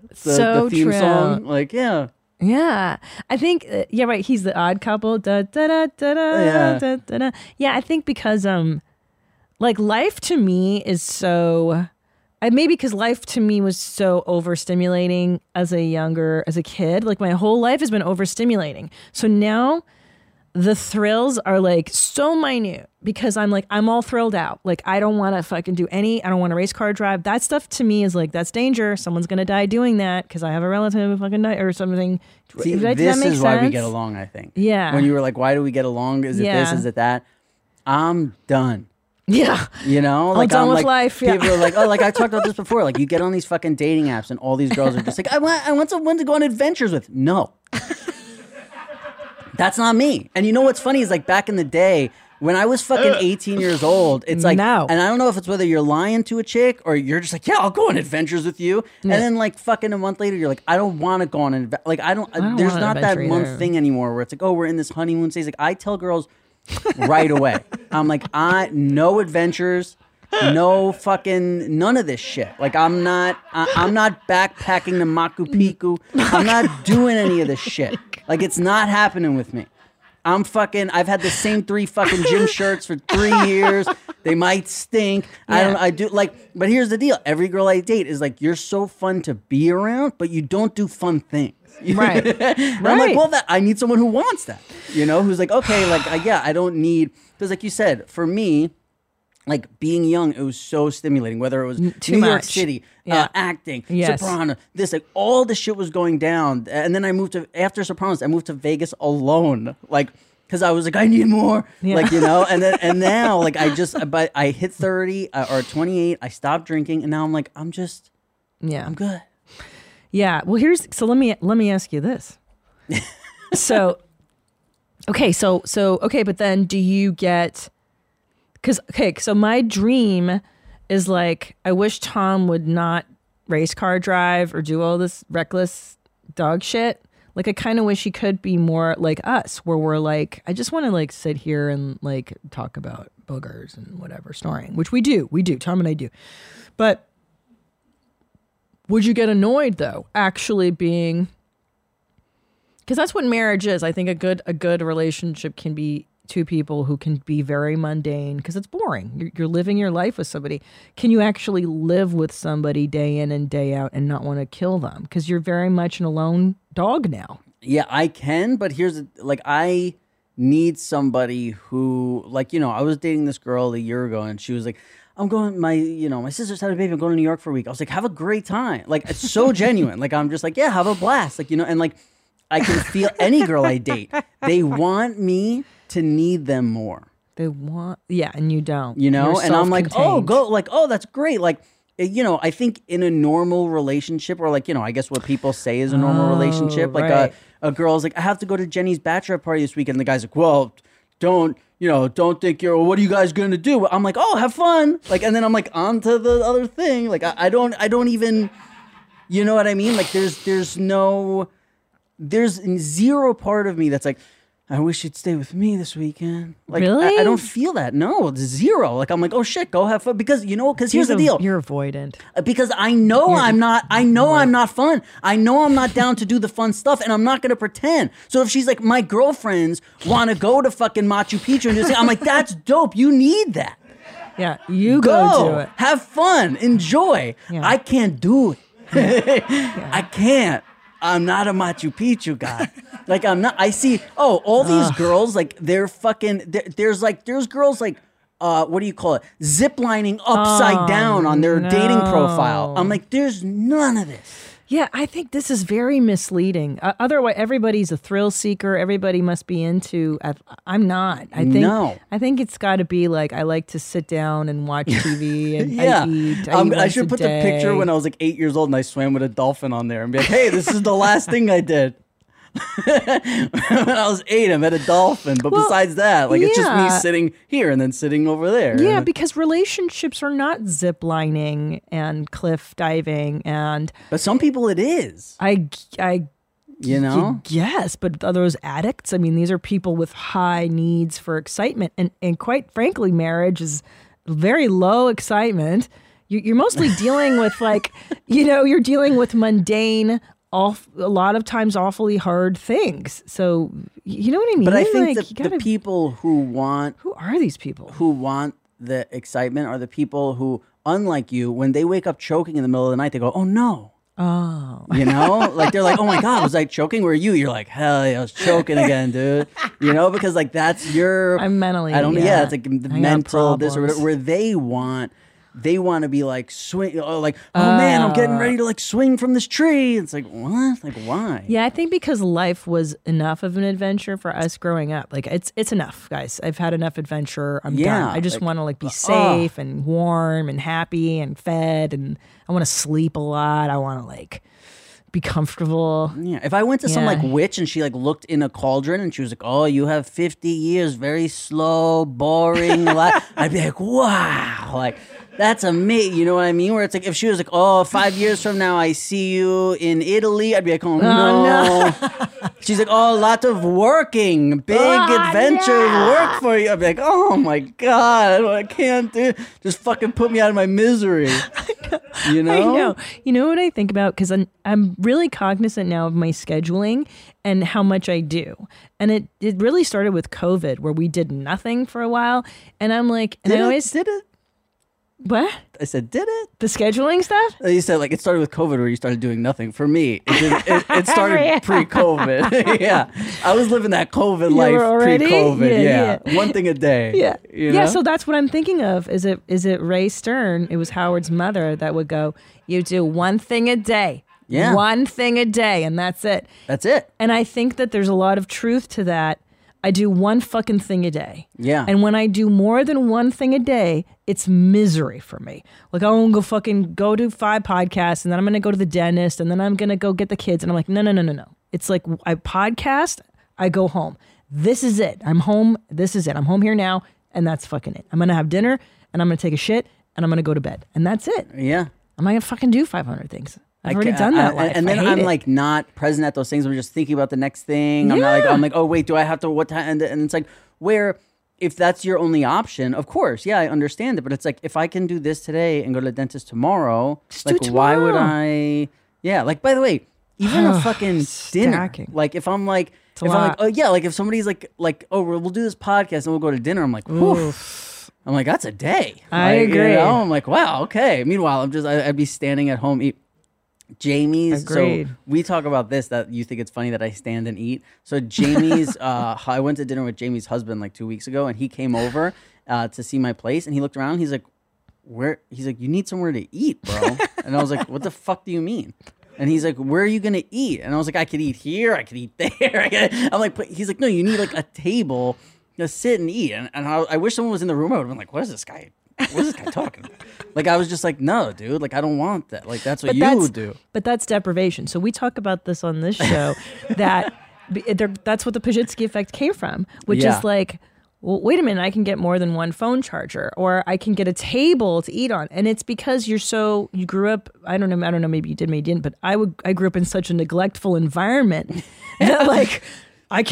theme song. Like, yeah. Yeah, I think right. He's the odd couple. Da, da, da, da, yeah. Da, da, da. Yeah, I think because like life to me is so. Maybe because life to me was so overstimulating as a kid. Like my whole life has been overstimulating. So now the thrills are like so minute because I'm like, I'm all thrilled out. Like I don't want to fucking do any. I don't want to race car drive. That stuff to me is like, that's danger. Someone's going to die doing that because I have a relative who fucking died or something. See, this is why we get along, I think. Yeah. When you were like, why do we get along? Is it this? Is it that? I'm done. Yeah. You know? Like, I'm done with like, life. Yeah. People are like, oh, like I talked about this before. Like you get on these fucking dating apps and all these girls are just like, I want someone to go on adventures with. No. That's not me. And you know what's funny is like back in the day when I was fucking 18 years old, it's like, no. And I don't know if it's whether you're lying to a chick or you're just like, yeah, I'll go on adventures with you. Yeah. And then like fucking a month later, you're like, I don't want to go on an adventure. Like I don't there's not that either. Month thing anymore where it's like, oh, we're in this honeymoon phase. Like I tell girls, right away. I'm like, no adventures, no fucking none of this shit. Like I'm not backpacking to Machu Picchu. I'm not doing any of this shit. Like it's not happening with me. I've had the same three fucking gym shirts for 3 years. They might stink. Yeah. But here's the deal. Every girl I date is like, you're so fun to be around, but you don't do fun things. Right. And I'm like, well, I need someone who wants that, you know, who's like, okay, like, yeah, I don't need, because like you said, for me, like being young, it was so stimulating, whether it was New York City, acting, Sopranos, this, like all the shit was going down. And then I moved to Vegas alone. Like because I was like, I need more, like, you know. And then, and now, like, I just, but I hit 30 or 28. I stopped drinking, and now I'm like, I'm just, I'm good. Yeah. Well, here's, so let me ask you this. So, okay, okay, but then do you get, because, okay, so my dream is like, I wish Tom would not race car drive or do all this reckless dog shit. Like, I kind of wish he could be more like us, where we're like, I just want to like sit here and like talk about boogers and whatever, snoring, which we do, Tom and I do. But would you get annoyed though, actually being, because that's what marriage is. I think a good relationship can be two people who can be very mundane, because it's boring. You're living your life with somebody. Can you actually live with somebody day in and day out and not want to kill them? Because you're very much an alone dog now. Yeah, I can. But here's like, I need somebody who, like, you know, I was dating this girl a year ago, and she was like, I'm going, my sister's had a baby, I'm going to New York for a week. I was like, have a great time. Like, it's so genuine. Like, I'm just like, yeah, have a blast. Like, you know, and like, I can feel any girl I date, they want me to need them more. They want, yeah, and you don't. You know, and I'm like, oh, go, like, oh, that's great. Like, you know, I think in a normal relationship, or like, you know, I guess what people say is a normal relationship, like right. a girl's like, I have to go to Jenny's bachelor party this weekend. The guy's like, well, don't, you know, don't think you're, what are you guys going to do? I'm like, oh, have fun. Like, and then I'm like, on to the other thing. Like, I don't even, you know what I mean? Like, there's zero part of me that's like, I wish you'd stay with me this weekend. Like, really? I don't feel that. No, it's zero. Like, I'm like, oh shit, go have fun. Because, you know, because here's the deal. You're avoidant. Because I know I'm not fun. I know I'm not down to do the fun stuff, and I'm not going to pretend. So if she's like, my girlfriends want to go to fucking Machu Picchu, and just say, I'm like, that's dope. You need that. Yeah, you go do it. Have fun. Enjoy. Yeah. I can't do it. Yeah. I can't. I'm not a Machu Picchu guy. Like, I'm not, I see, oh, all these girls, like, they're fucking, there's girls like, what do you call it? Ziplining upside down on their dating profile. I'm like, there's none of this. Yeah, I think this is very misleading. Otherwise, everybody's a thrill seeker. Everybody must be into, I'm not. I think, no. I think it's got to be like, I like to sit down and watch TV and yeah. I eat. I should put the picture when I was like 8 years old and I swam with a dolphin on there and be like, hey, this is the last thing I did. When I was 8, I met a dolphin. But well, besides that, like, it's just me sitting here and then sitting over there. Yeah, because relationships are not ziplining and cliff diving and. But some people it is. I you know? Yes, but are those addicts? I mean, these are people with high needs for excitement. And quite frankly, marriage is very low excitement. You're mostly dealing with, like, you know, you're dealing with mundane, a lot of times awfully hard things. So, you know what I mean? But I think like, the people who want... Who are these people? Who want the excitement are the people who, unlike you, when they wake up choking in the middle of the night, they go, oh, no. Oh. You know? Like, they're like, oh, my God, was I choking? Were you? You're like, hell yeah, I was choking again, dude. You know? Because, like, that's your... I'm mentally... I don't know. Yeah, it's like the mental... This or whatever, where they want... They want to be like swing, like, oh man, I'm getting ready to like swing from this tree. It's like, what? Like, why? Yeah, I think because life was enough of an adventure for us growing up. Like, it's enough, guys. I've had enough adventure. I'm done. I just want to like be safe and warm and happy and fed, and I want to sleep a lot. I want to like be comfortable. Yeah. If I went to some like witch and she like looked in a cauldron and she was like, "Oh, you have 50 years, very slow, boring life," I'd be like, "Wow!" Like. That's a mate, you know what I mean? Where it's like, if she was like, oh, 5 years from now, I see you in Italy, I'd be like, oh, no. She's like, oh, a lot of working, big adventure work for you. I'd be like, oh, my God, I can't do it. Just fucking put me out of my misery. You know? I know. You know what I think about? Because I'm really cognizant now of my scheduling and how much I do. And it really started with COVID, where we did nothing for a while. And I'm like, and What? I said, did it? The scheduling stuff? You said, like, it started with COVID where you started doing nothing. For me, it started pre-COVID. Yeah. I was living that COVID life pre-COVID. Yeah. One thing a day. Yeah. You know? Yeah, so that's what I'm thinking of. Is it Ray Stern? It was Howard's mother that would go, you do one thing a day. Yeah. One thing a day, and that's it. That's it. And I think that there's a lot of truth to that. I do one fucking thing a day. Yeah. And when I do more than one thing a day, it's misery for me. Like, I won't go fucking go do 5 podcasts, and then I'm going to go to the dentist, and then I'm going to go get the kids. And I'm like, no, no, no, no, no. It's like, I podcast, I go home. This is it. I'm home. This is it. I'm home here now, and that's fucking it. I'm going to have dinner, and I'm going to take a shit, and I'm going to go to bed. And that's it. Yeah. I'm not going to fucking do 500 things. I've already done that life. And then I'm like not present at those things. I'm just thinking about the next thing. Yeah. I'm like, oh wait, do I have to, what time? And it's like, where if that's your only option, of course, yeah, I understand it. But it's like, if I can do this today and go to the dentist tomorrow, just like, why would I? Yeah, like, by the way, even a fucking dinner. Like, if I'm like, oh yeah, like if somebody's like, oh, we'll do this podcast and we'll go to dinner. I'm like, woof. I'm like, that's a day. I agree. You know? I'm like, wow, okay. Meanwhile, I'd be standing at home eating. Jamie's, agreed. So we talk about this, that you think it's funny that I stand and eat. So Jamie's, I went to dinner with Jamie's husband like 2 weeks ago, and he came over to see my place, and he looked around. He's like, where? He's like, you need somewhere to eat, bro. And I was like, what the fuck do you mean? And he's like, where are you gonna eat? And I was like, I could eat here, I could eat there. I'm like, but he's like, no, you need like a table to sit and eat. And I wish someone was in the room. I would have been like, what is this guy? What is this guy talking about? Like, I was just like, no, dude. Like, I don't want that. Like, that's what you do. But that's deprivation. So we talk about this on this show, that's what the Pajitsky effect came from, which is like, well, wait a minute, I can get more than one phone charger, or I can get a table to eat on. And it's because you grew up, I don't know, maybe you did, maybe you didn't, but I grew up in such a neglectful environment that like, I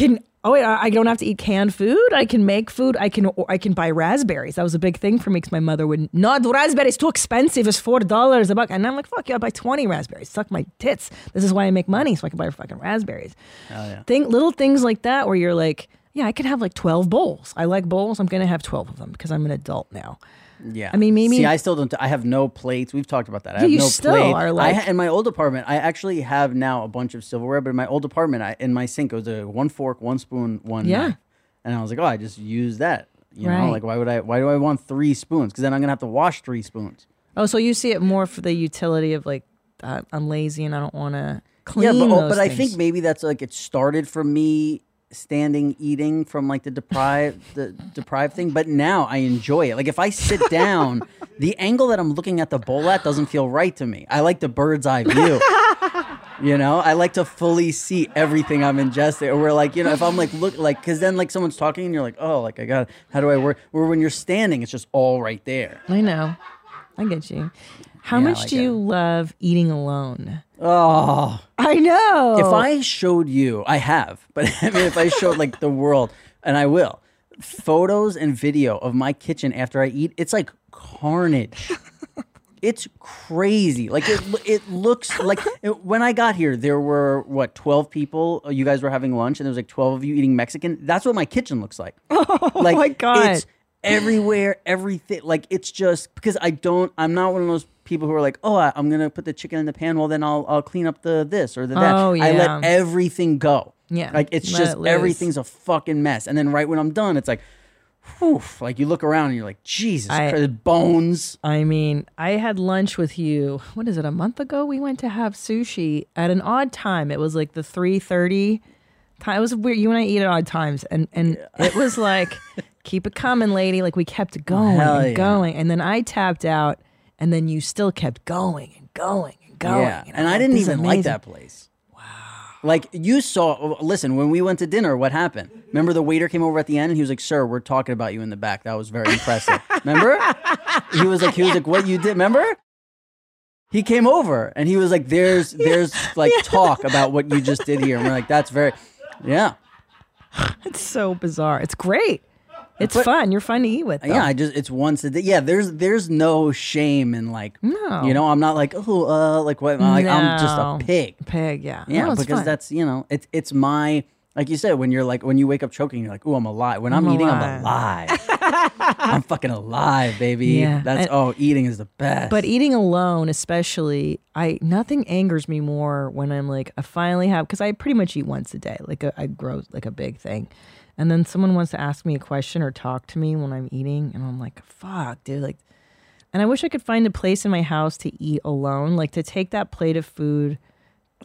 don't have to eat canned food. I can make food. I can buy raspberries. That was a big thing for me because my mother would not. Raspberries too expensive. It's $4 a buck, and I'm like, fuck yeah, I'll buy 20 raspberries. Suck my tits. This is why I make money, so I can buy fucking raspberries. Oh, yeah. Little things like that where you're like, yeah, I could have like 12 bowls. I like bowls. I'm gonna have 12 of them because I'm an adult now. Yeah, I mean, maybe. See, I still don't. I have no plates. We've talked about that. I have no still plate. Are like, in my old apartment, I actually have now a bunch of silverware. But in my old apartment, in my sink, it was a 1 fork, 1 spoon, 1 knife. And I was like, oh, I just use that. You know, like why do I want 3 spoons? Because then I'm gonna have to wash 3 spoons. Oh, so you see it more for the utility of like, I'm lazy and I don't want to clean. Yeah, but I think maybe that's like, it started for me. Standing eating from like the deprived thing, but now I enjoy it. Like if I sit down, the angle that I'm looking at the bowl at doesn't feel right to me. I like the bird's eye view. You know, I like to fully see everything I'm ingesting. Or we're like, you know, if I'm like, look, like, because then like someone's talking and you're like, oh, like I got, how do I work? Where when you're standing, it's just all right there. I know, I get you. How much do you love eating alone? Oh, I know. If I showed you, I have, but I mean, if I showed like the world, and I will, photos and video of my kitchen after I eat, it's like carnage. It's crazy. Like it looks like when I got here, there were what, 12 people. You guys were having lunch, and there was like 12 of you eating Mexican. That's what my kitchen looks like. Oh like, my God. It's everywhere, everything. Like it's just because I'm not one of those people who are like, oh, I'm gonna put the chicken in the pan. Well, then I'll clean up the this or the that. Oh, yeah. I let everything go. Yeah, like it's just everything's a fucking mess. And then right when I'm done, it's like, whew, like you look around and you're like, Jesus Christ, bones. I mean, I had lunch with you. What is it? A month ago, we went to have sushi at an odd time. It was like the 3:30 time. It was weird. You and I eat at odd times, and it was like, keep it coming, lady. Like we kept going and going, and then I tapped out. And then you still kept going and going and going. Yeah, and I didn't even like that place. Wow. Like you saw, listen, when we went to dinner, what happened? Remember the waiter came over at the end and he was like, sir, we're talking about you in the back. That was very impressive. Remember? He was like, what you did, remember? He came over and he was like, there's like talk about what you just did here. And we're like, that's very, yeah. It's so bizarre. It's great. It's fun. You're fun to eat with. Though. Yeah, it's once a day. Yeah, there's no shame in like, no. You know, I'm not like, oh, like what? Like, no. I'm just a pig. Pig, yeah. Yeah, no, because fun. That's, you know, it's my, like you said, when you're like, when you wake up choking, you're like, oh, I'm alive. When I'm eating, alive. I'm alive. I'm fucking alive, baby. Yeah. That's, eating is the best. But eating alone, especially, nothing angers me more when I'm like, I finally have, because I pretty much eat once a day. Like I grow like a big thing. And then someone wants to ask me a question or talk to me when I'm eating. And I'm like, fuck, dude. Like, and I wish I could find a place in my house to eat alone. Like to take that plate of food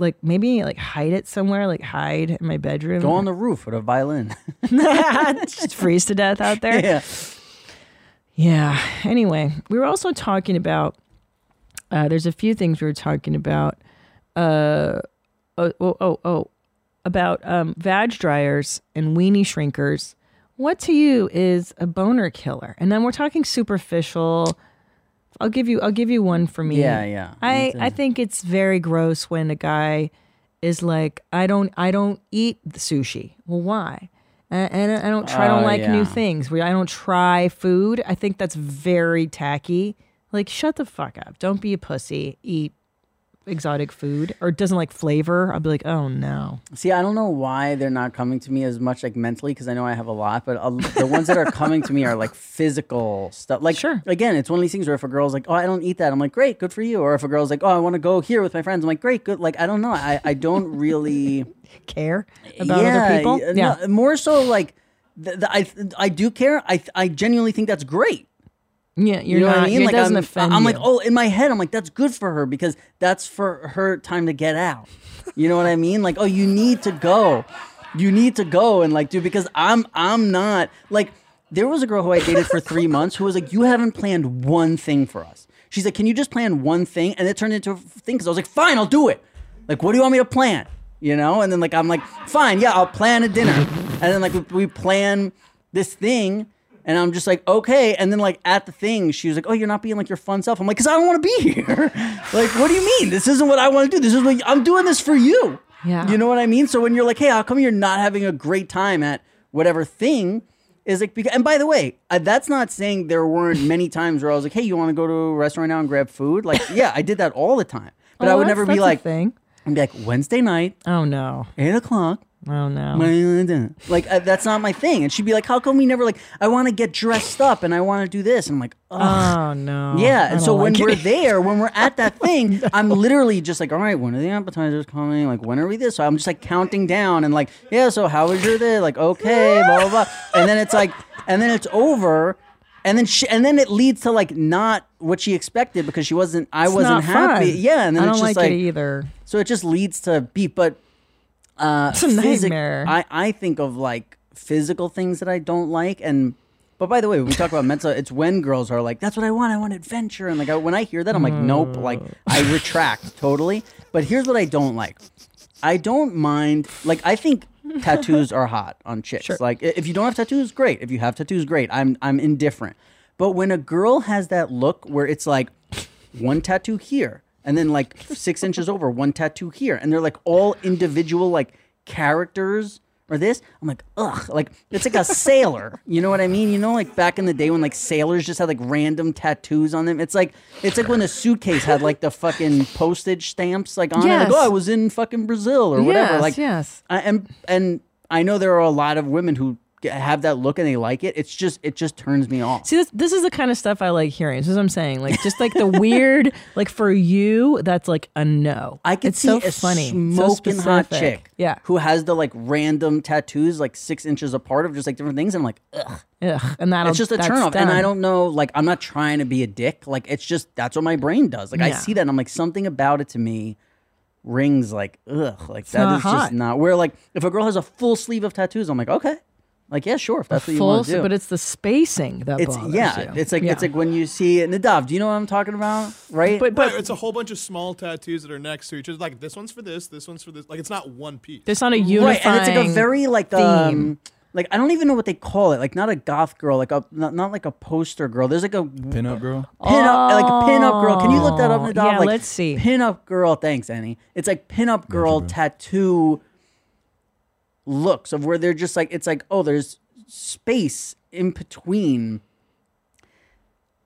like maybe like hide it somewhere, like hide in my bedroom. Go on the roof with a violin. Just freeze to death out there. Yeah. Yeah. Anyway, we were also talking about, there's a few things we were talking about. About vag dryers and weenie shrinkers. What to you is a boner killer? And then we're talking superficial. I'll give you one for me. Yeah, yeah. I think it's very gross when a guy is like, I don't eat the sushi. Well, why? And I don't like new things. I don't try food. I think that's very tacky. Like, shut the fuck up. Don't be a pussy. Eat exotic food, or doesn't like flavor. I'll be like, oh no. See, I don't know why they're not coming to me as much, like mentally, because I know I have a lot, but the ones that are coming to me are like physical stuff. Like, sure. Again, it's one of these things where if a girl's like, oh, I don't eat that, I'm like, great, good for you. Or if a girl's like, oh, I want to go here with my friends, I'm like, great, good. Like, I don't know. I don't really care about other people. Yeah. No, more so like, I do care. I genuinely think that's great. Yeah, you know not, what I mean? Like, doesn't offend I'm like, oh, in my head, I'm like, that's good for her because that's for her time to get out. You know what I mean? Like, oh, you need to go. You need to go and like, dude, because I'm not like, there was a girl who I dated for 3 months who was like, you haven't planned one thing for us. She's like, can you just plan one thing? And it turned into a thing because I was like, fine, I'll do it. Like, what do you want me to plan? You know? And then like, I'm like, fine, yeah, I'll plan a dinner. And then like, we plan this thing. And I'm just like, okay. And then like at the thing, she was like, oh, you're not being like your fun self. I'm like, because I don't want to be here. Like, what do you mean? This isn't what I want to do. This is what I'm doing this for you. Yeah. You know what I mean? So when you're like, hey, how come you're not having a great time at whatever thing is like, and by the way, that's not saying there weren't many times where I was like, hey, you want to go to a restaurant now and grab food? Like, yeah, I did that all the time. But I would never be like, I'd be like, Wednesday night. Oh, no. 8 o'clock. Oh no! Like that's not my thing. And she'd be like, "How come we never like? I want to get dressed up and I want to do this." And I'm like, ugh. "Oh no!" Yeah. And so like when we're there, when we're at that thing, no. I'm literally just like, "All right, when are the appetizers coming? Like, when are we this?" So I'm just like counting down and like, "Yeah, so how was your day?" Like, okay, blah blah blah. And then it's like, and then it's over. And then it leads to like not what she expected because she wasn't. I wasn't happy. Fun. Yeah. And then I it's don't just like it either. So it just leads to beef, but. It's a nightmare. I think of like physical things that I don't like, and but by the way, when we talk about mental, it's when girls are like, "That's what I want. I want adventure." And like when I hear that, I'm like, "Nope." Like I retract totally. But here's what I don't like: I don't mind. Like I think tattoos are hot on chicks. Sure. Like if you don't have tattoos, great. If you have tattoos, great. I'm indifferent. But when a girl has that look where it's like one tattoo here. And then like 6 inches over, one tattoo here. And they're like all individual like characters or this. I'm like, ugh. Like it's like a sailor. You know what I mean? You know like back in the day when like sailors just had like random tattoos on them. It's like when a suitcase had like the fucking postage stamps like on it. Like, oh, I was in fucking Brazil or whatever. Like, yes. And I know there are a lot of women who have that look and they like it. It just turns me off. See, this is the kind of stuff I like hearing. This is what I'm saying. Like just like the weird, like for you, that's like a no. I can see so a funny, smoking so hot chick, yeah, who has the like random tattoos like 6 inches apart of just like different things. And I'm like, ugh, ugh. And it's just a turn off. And I don't know. Like I'm not trying to be a dick. Like it's just that's what my brain does. Like I see that and I'm like something about it to me. Rings like ugh. Like that is just not. Where like if a girl has a full sleeve of tattoos, I'm like okay. Like, yeah, sure, if that's what you want to do. But it's the spacing that bothers you. It's like when you see Nadav, do you know what I'm talking about? Right? But it's a whole bunch of small tattoos that are next to each other. Like, this one's for this one's for this. Like, it's not one piece. It's not a unifying theme. Right, and it's like a very, like, theme. Like, I don't even know what they call it. Like, not a goth girl. Like, not like a poster girl. There's like a... Pin-up girl? Like a pin-up girl. Can you look that up, Nadav? Yeah, like, let's see. Pin-up girl. Thanks, Annie. It's like pin-up girl tattoo... looks of where they're just like it's like oh there's space in between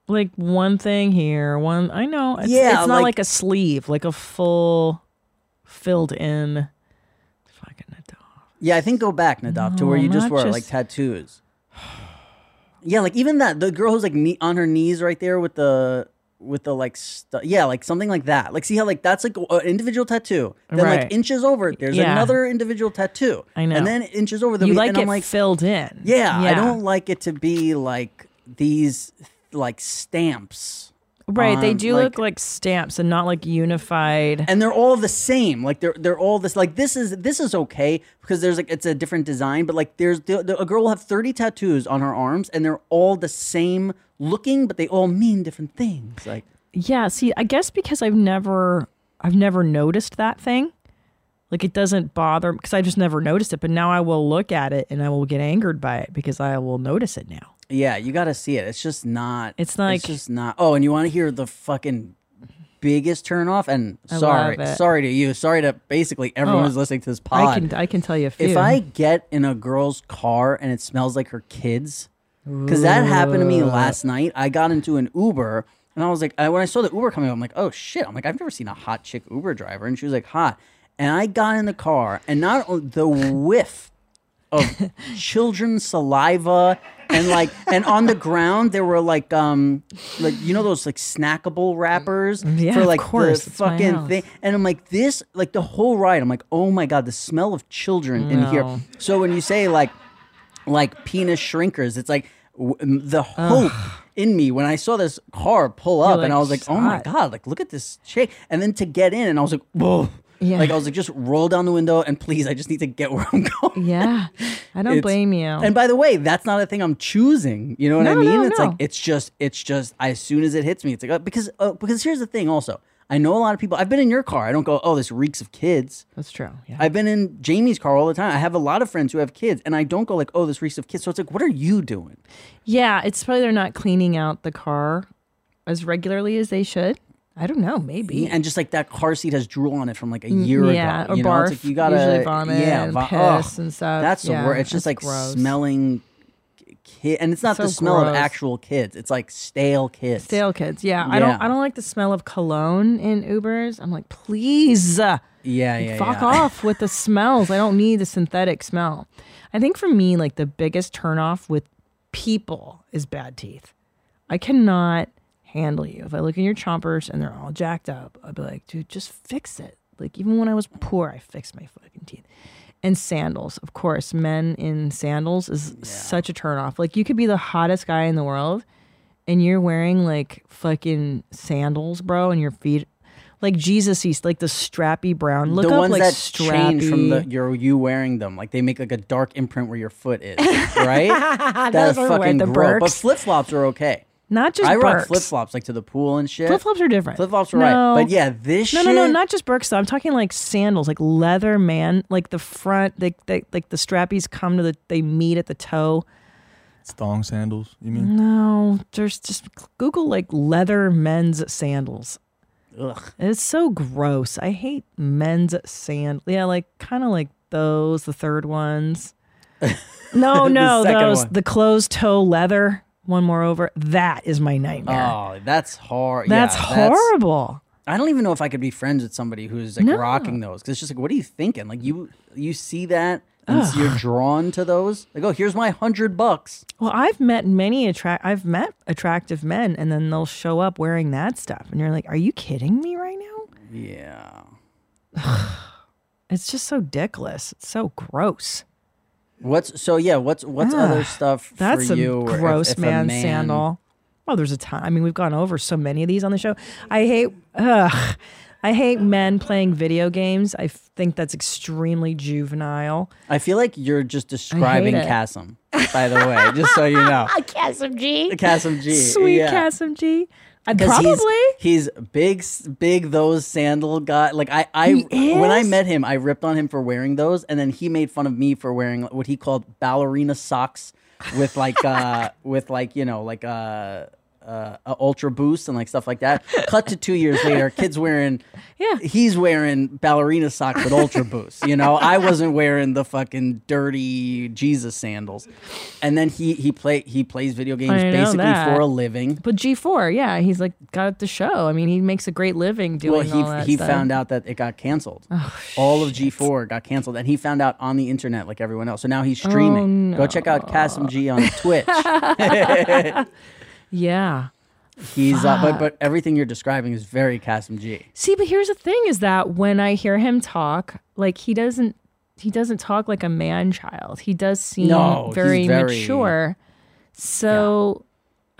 like one thing here one I know it's, yeah it's not like a sleeve like a full filled in fucking Nadav. Yeah I think go back Nadav to where you just were like tattoos yeah like even that the girl who's like on her knees right there with the like stuff yeah like something like that like see how like that's like an individual tattoo then right. Like inches over there's another individual tattoo I know and then inches over the you like and it I'm like filled in yeah I don't like it to be like these like stamps Right, they do look like stamps and not like unified. And they're all the same. Like they're all this. Like this is okay because there's like it's a different design. But like there's a girl will have 30 tattoos on her arms and they're all the same looking, but they all mean different things. Like yeah, see, I guess because I've never noticed that thing. Like it doesn't bother because I just never noticed it. But now I will look at it and I will get angered by it because I will notice it now. Yeah, you got to see it. It's just not. It's like it's just not. Oh, and you want to hear the fucking biggest turnoff? And sorry to you. Sorry to basically everyone who's listening to this pod. I can tell you a few. If I get in a girl's car and it smells like her kids, because that happened to me last night. I got into an Uber and I was like, when I saw the Uber coming, I'm like, oh shit. I'm like, I've never seen a hot chick Uber driver, and she was like hot. And I got in the car and not the whiff of children's saliva. And like, and on the ground there were like you know those like snackable wrappers for like the fucking thing. And I'm like this, like the whole ride. I'm like, oh my god, the smell of children in here. So when you say like penis shrinkers, it's like the hope in me when I saw this car pull up, like, and I was like, oh my god, like look at this chick. And then to get in, and I was like, whoa. Yeah. Like I was like, just roll down the window and please, I just need to get where I'm going. Yeah, I don't blame you. And by the way, that's not a thing I'm choosing. You know what I mean? No, like it's just as soon as it hits me, it's like because here's the thing. Also, I know a lot of people. I've been in your car. I don't go, oh, this reeks of kids. That's true. Yeah. I've been in Jamie's car all the time. I have a lot of friends who have kids, and I don't go like, oh, this reeks of kids. So it's like, what are you doing? Yeah, it's probably they're not cleaning out the car as regularly as they should. I don't know, maybe. And just like that car seat has drool on it from like a year ago. Yeah, or barf. It's like you gotta, usually vomit and piss and stuff. That's the worst. It's just like gross. Smelling kid, and it's not so the smell gross. Of actual kids. It's like stale kids. Stale kids. Yeah. I don't like the smell of cologne in Ubers. I'm like, please. Fuck off with the smells. I don't need the synthetic smell. I think for me, like the biggest turnoff with people is bad teeth. I cannot handle you. If I look at your chompers and they're all jacked up, I'd be like, dude, just fix it. Like even when I was poor, I fixed my fucking teeth. And sandals, of course, men in sandals is such a turnoff. Like you could be the hottest guy in the world and you're wearing like fucking sandals, bro, and your feet like Jesus-y, like the strappy brown. Look the up ones like that strappy. Change from you wearing them. Like they make like a dark imprint where your foot is, right? That's fucking gross. But flip-flops are okay. Not just Birks. I rock flip-flops like to the pool and shit. Flip-flops are different. Flip-flops are right. But yeah, this shit. No, not just Birks though. I'm talking like sandals, like leather, man. Like the front, like the strappies come to they meet at the toe. It's thong sandals, you mean? No, there's just Google like leather men's sandals. Ugh. It's so gross. I hate men's sandals. Yeah, like kind of like those, the third ones. No, the closed toe leather. One moreover, that is my nightmare. Oh, that's hard. That's horrible. I don't even know if I could be friends with somebody who's like rocking those, because it's just like, what are you thinking? Like you see that and you're drawn to those. Like, oh, here's my $100. Well, I've met attractive men, and then they'll show up wearing that stuff, and you're like, are you kidding me right now? Yeah, it's just so dickless. It's so gross. What's other stuff that's for you? That's a gross man sandal. Well, there's a time. I mean, we've gone over so many of these on the show. I hate men playing video games. I think that's extremely juvenile. I feel like you're just describing Kassem, by the way, just so you know. Kassem G. Kassem G. Sweet Kassem G. Probably he's big those sandal guy. Like when I met him, I ripped on him for wearing those, and then he made fun of me for wearing what he called ballerina socks with like a Ultra Boost and like stuff like that. Cut to 2 years later, kids wearing he's wearing ballerina socks with Ultra Boost. You know, I wasn't wearing the fucking dirty Jesus sandals. And then he plays video games basically for a living. But G4, he's like got the show. I mean, he makes a great living doing all that stuff. Found out that it got canceled. All of G4 got canceled, and he found out on the internet like everyone else. So now he's streaming. Go check out Kassem G on Twitch. Yeah, he's but everything you're describing is very Kassem G. See, but here's the thing: is that when I hear him talk, like he doesn't talk like a man child. He does seem very mature. So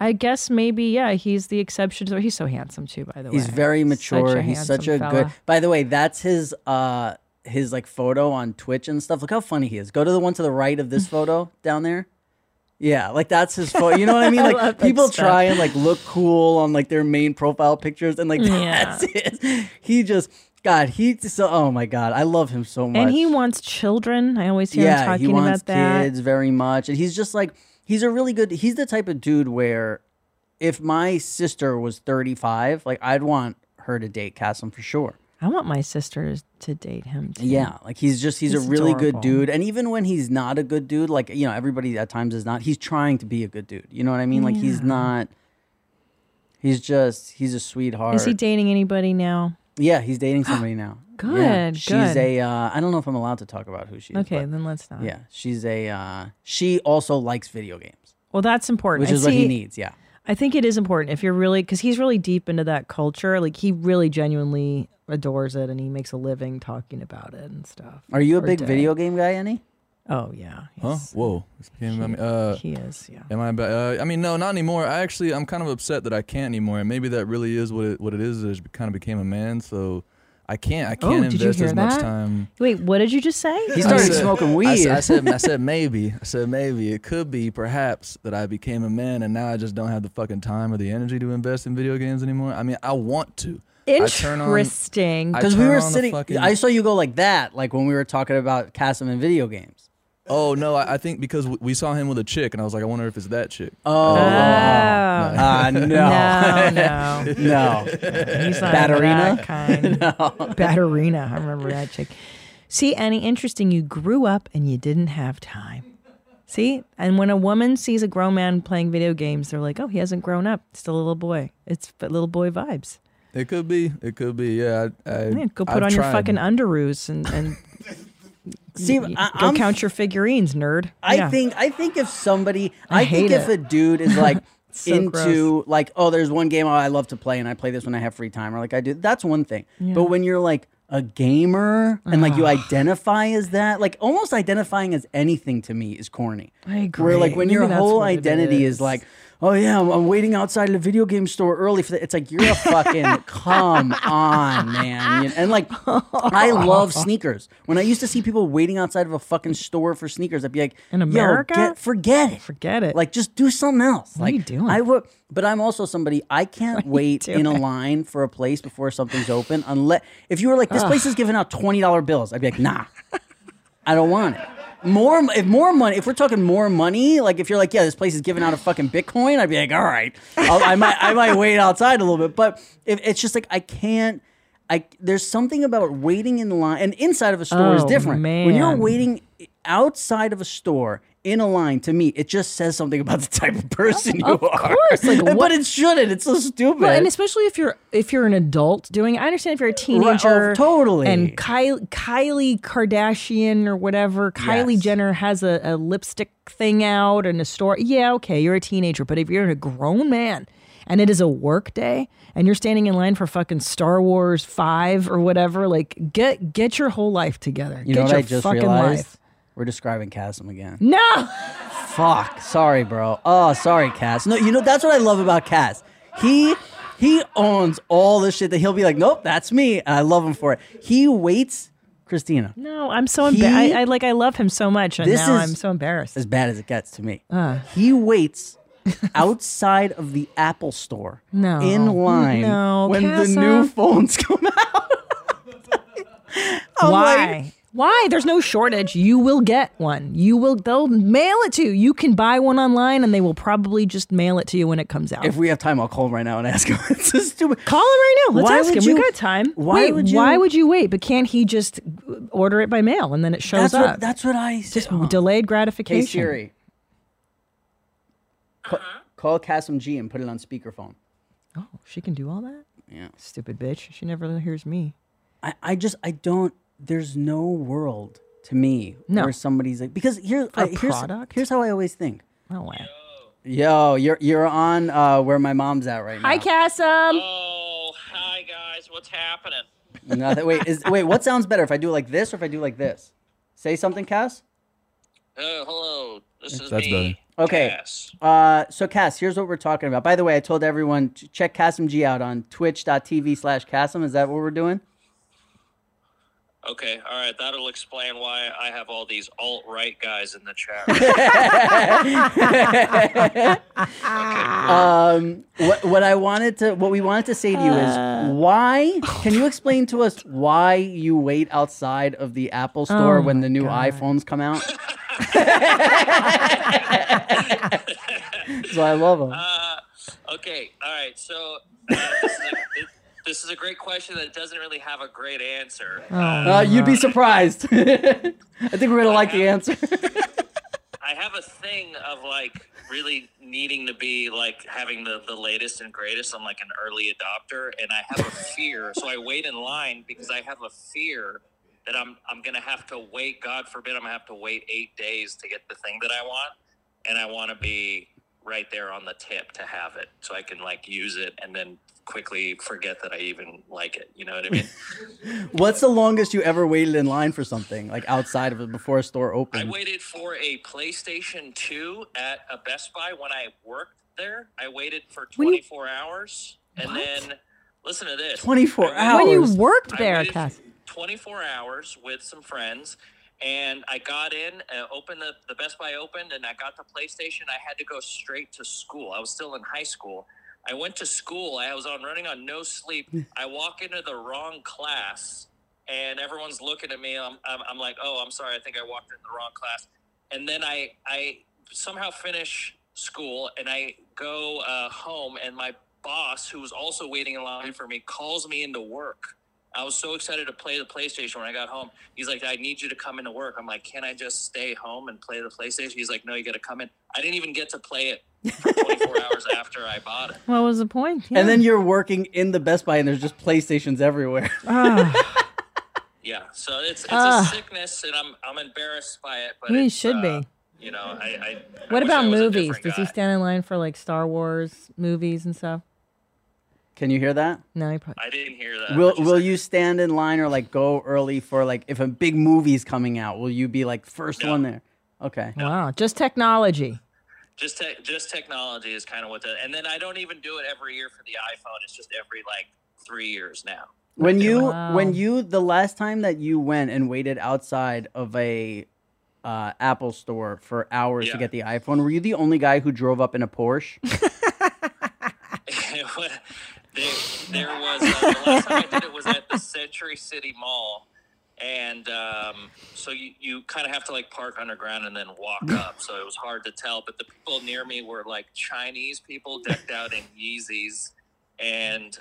I guess maybe, yeah, he's the exception. He's so handsome too, by the way. He's very mature. He's such a good fella. By the way, that's his like photo on Twitch and stuff. Look how funny he is. Go to the one to the right of this photo down there. Yeah, like that's his photo. You know what I mean? Like people try and like look cool on like their main profile pictures, and like that's it. He just oh my God, I love him so much. And he wants children. I always hear him talking about that. He wants kids very much, and he's just like he's a really good. He's the type of dude where if my sister was 35, like I'd want her to date Kassem for sure. I want my sister to date him too. Yeah, like he's a really adorable, good dude. And even when he's not a good dude, like, you know, everybody at times is not, he's trying to be a good dude. You know what I mean? Yeah. Like he's a sweetheart. Is he dating anybody now? Yeah, he's dating somebody now. Good, yeah. Good. She's a, I don't know if I'm allowed to talk about who she is. Okay, then let's not. Yeah, she's a, she also likes video games. Well, that's important. Which is what he needs, yeah. I think it is important if you're really, because he's really deep into that culture. Like he really genuinely adores it, and he makes a living talking about it and stuff. Are you a big video game guy, Annie? Oh yeah. Huh? Whoa. He is. Yeah. Am I? I mean, no, not anymore. I'm kind of upset that I can't anymore, and maybe that really is what it is. I kind of became a man, so I can't invest as much time. Wait, what did you just say? He started smoking weed. I said maybe. It could be perhaps that I became a man, and now I just don't have the fucking time or the energy to invest in video games anymore. I mean, I want to. Interesting. Because we were sitting, I saw you go like that, like when we were talking about Kassem and video games. Oh no, I think because we saw him with a chick, and I was like, I wonder if it's that chick. Oh, no, no, he's not Ballerina? That kind. No. Ballerina. I remember that chick. See, Annie, interesting. You grew up and you didn't have time. See, and when a woman sees a grown man playing video games, they're like, oh, he hasn't grown up. Still a little boy. It's little boy vibes. It could be. It could be. Yeah. Go put on your fucking underoos and see. Go count your figurines, nerd. I think if somebody, I think if a dude is like so into gross. Like, oh, there's one game I love to play, and I play this when I have free time, or like I do. That's one thing. Yeah. But when you're like a gamer and like you identify as that, like almost identifying as anything to me is corny. I agree. Where like when your whole identity is like, oh yeah, I'm waiting outside of a video game store early for that. It's like, you're a fucking, come on, man. And like, I love sneakers. When I used to see people waiting outside of a fucking store for sneakers, I'd be like, in America? Forget it. Like, just do something else. What are you doing? But I'm also somebody, I can't wait in a line for a place before something's open. Unless, if you were like, this place is giving out $20 bills, I'd be like, nah, I don't want it. If we're talking more money, like if you're like, yeah, this place is giving out a fucking Bitcoin, I'd be like, all right, I might wait outside a little bit. But it's just like, there's something about waiting in line, and inside of a store is different. Man. When you're waiting outside of a store in a line, to me, it just says something about the type of person you are. Of course, like, but it shouldn't. It's so stupid. Well, and especially if you're an adult doing it. I understand if you're a teenager, totally. And Kylie Kardashian or whatever, Kylie Jenner has a lipstick thing out in a store. Yeah, okay, you're a teenager, but if you're a grown man and it is a work day and you're standing in line for fucking Star Wars 5 or whatever, like get your whole life together. You know what I just realized? We're describing Kassem again. No! Fuck. Sorry, bro. Oh, sorry, Kass. No, you know, that's what I love about Kass. He owns all the shit that he'll be like, nope, that's me. And I love him for it. He waits, Christina. No, I'm so embarrassed. I love him so much, and now I'm so embarrassed. As bad as it gets to me. He waits outside of the Apple Store in line when Kassem. The new phones come out. Why? Why? There's no shortage. You will get one. They'll mail it to you. You can buy one online, and they will probably just mail it to you when it comes out. If we have time, I'll call him right now and ask him. This is stupid. Call him right now. Let's ask him. We got time. Why would you wait? But can't he just order it by mail and then it shows up? That's what I said. Just delayed gratification. Hey Siri, call Kassem G and put it on speakerphone. Oh, she can do all that? Yeah. Stupid bitch. She never hears me. I don't. There's no world to me where somebody's like, because here's how I always think. Oh wow. Yo, you're on Where My Mom's At right now. Hi, Kassem. Oh, hi guys. What's happening? Wait, what sounds better, if I do it like this or if I do it like this? Say something, Kass. Hello. That's me. Okay. Cass. So Cass, here's what we're talking about. By the way, I told everyone to check Kassem G out on twitch.tv/Kassem. Is that what we're doing? Okay, all right. That'll explain why I have all these alt-right guys in the chat. Okay, cool. What we wanted to say to you is why? Can you explain to us why you wait outside of the Apple Store when the new iPhones come out? So I love them. Okay, all right. So this is a great question that doesn't really have a great answer. You'd be surprised. I think we're going to like the answer. I have a thing of like really needing to be like having the latest and greatest. I'm like an early adopter and I have a fear. So I wait in line because I have a fear that I'm going to have to wait. God forbid I'm going to have to wait 8 days to get the thing that I want. And I want to be right there on the tip to have it so I can like use it and then quickly forget that I even like it. You know what I mean? What's the longest you ever waited in line for something like outside of it before a store opened? I waited for a PlayStation 2 at a Best Buy when I worked there. I waited for 24 hours. And what? Then listen to this. 24 hours? When you worked there, Cass? 24 hours with some friends. And I got in, opened the Best Buy opened, and I got the PlayStation. I had to go straight to school. I was still in high school. I went to school. I was running on no sleep. I walk into the wrong class, and everyone's looking at me. I'm like, oh, I'm sorry. I think I walked into the wrong class. And then I somehow finish school, and I go home, and my boss, who was also waiting in line for me, calls me into work. I was so excited to play the PlayStation when I got home. He's like, I need you to come into work. I'm like, can I just stay home and play the PlayStation? He's like, no, you got to come in. I didn't even get to play it for 24 hours after I bought it. What was the point? Yeah. And then you're working in the Best Buy and there's just PlayStations everywhere. Yeah, so it's a sickness and I'm embarrassed by it. But you should be. You know, what about movies? Does he stand in line for like Star Wars movies and stuff? Can you hear that? No, you probably. I didn't hear that. Will you stand in line or like go early for like if a big movie's coming out? Will you be like first one there? Okay. No. Wow, just technology. Just technology is kind of what that. And then I don't even do it every year for the iPhone. It's just every like 3 years now. When you the last time that you went and waited outside of a Apple store for hours to get the iPhone, were you the only guy who drove up in a Porsche? There was the last time I did it was at the Century City Mall, and so you kind of have to like park underground and then walk up, so it was hard to tell. But the people near me were like Chinese people decked out in Yeezys, and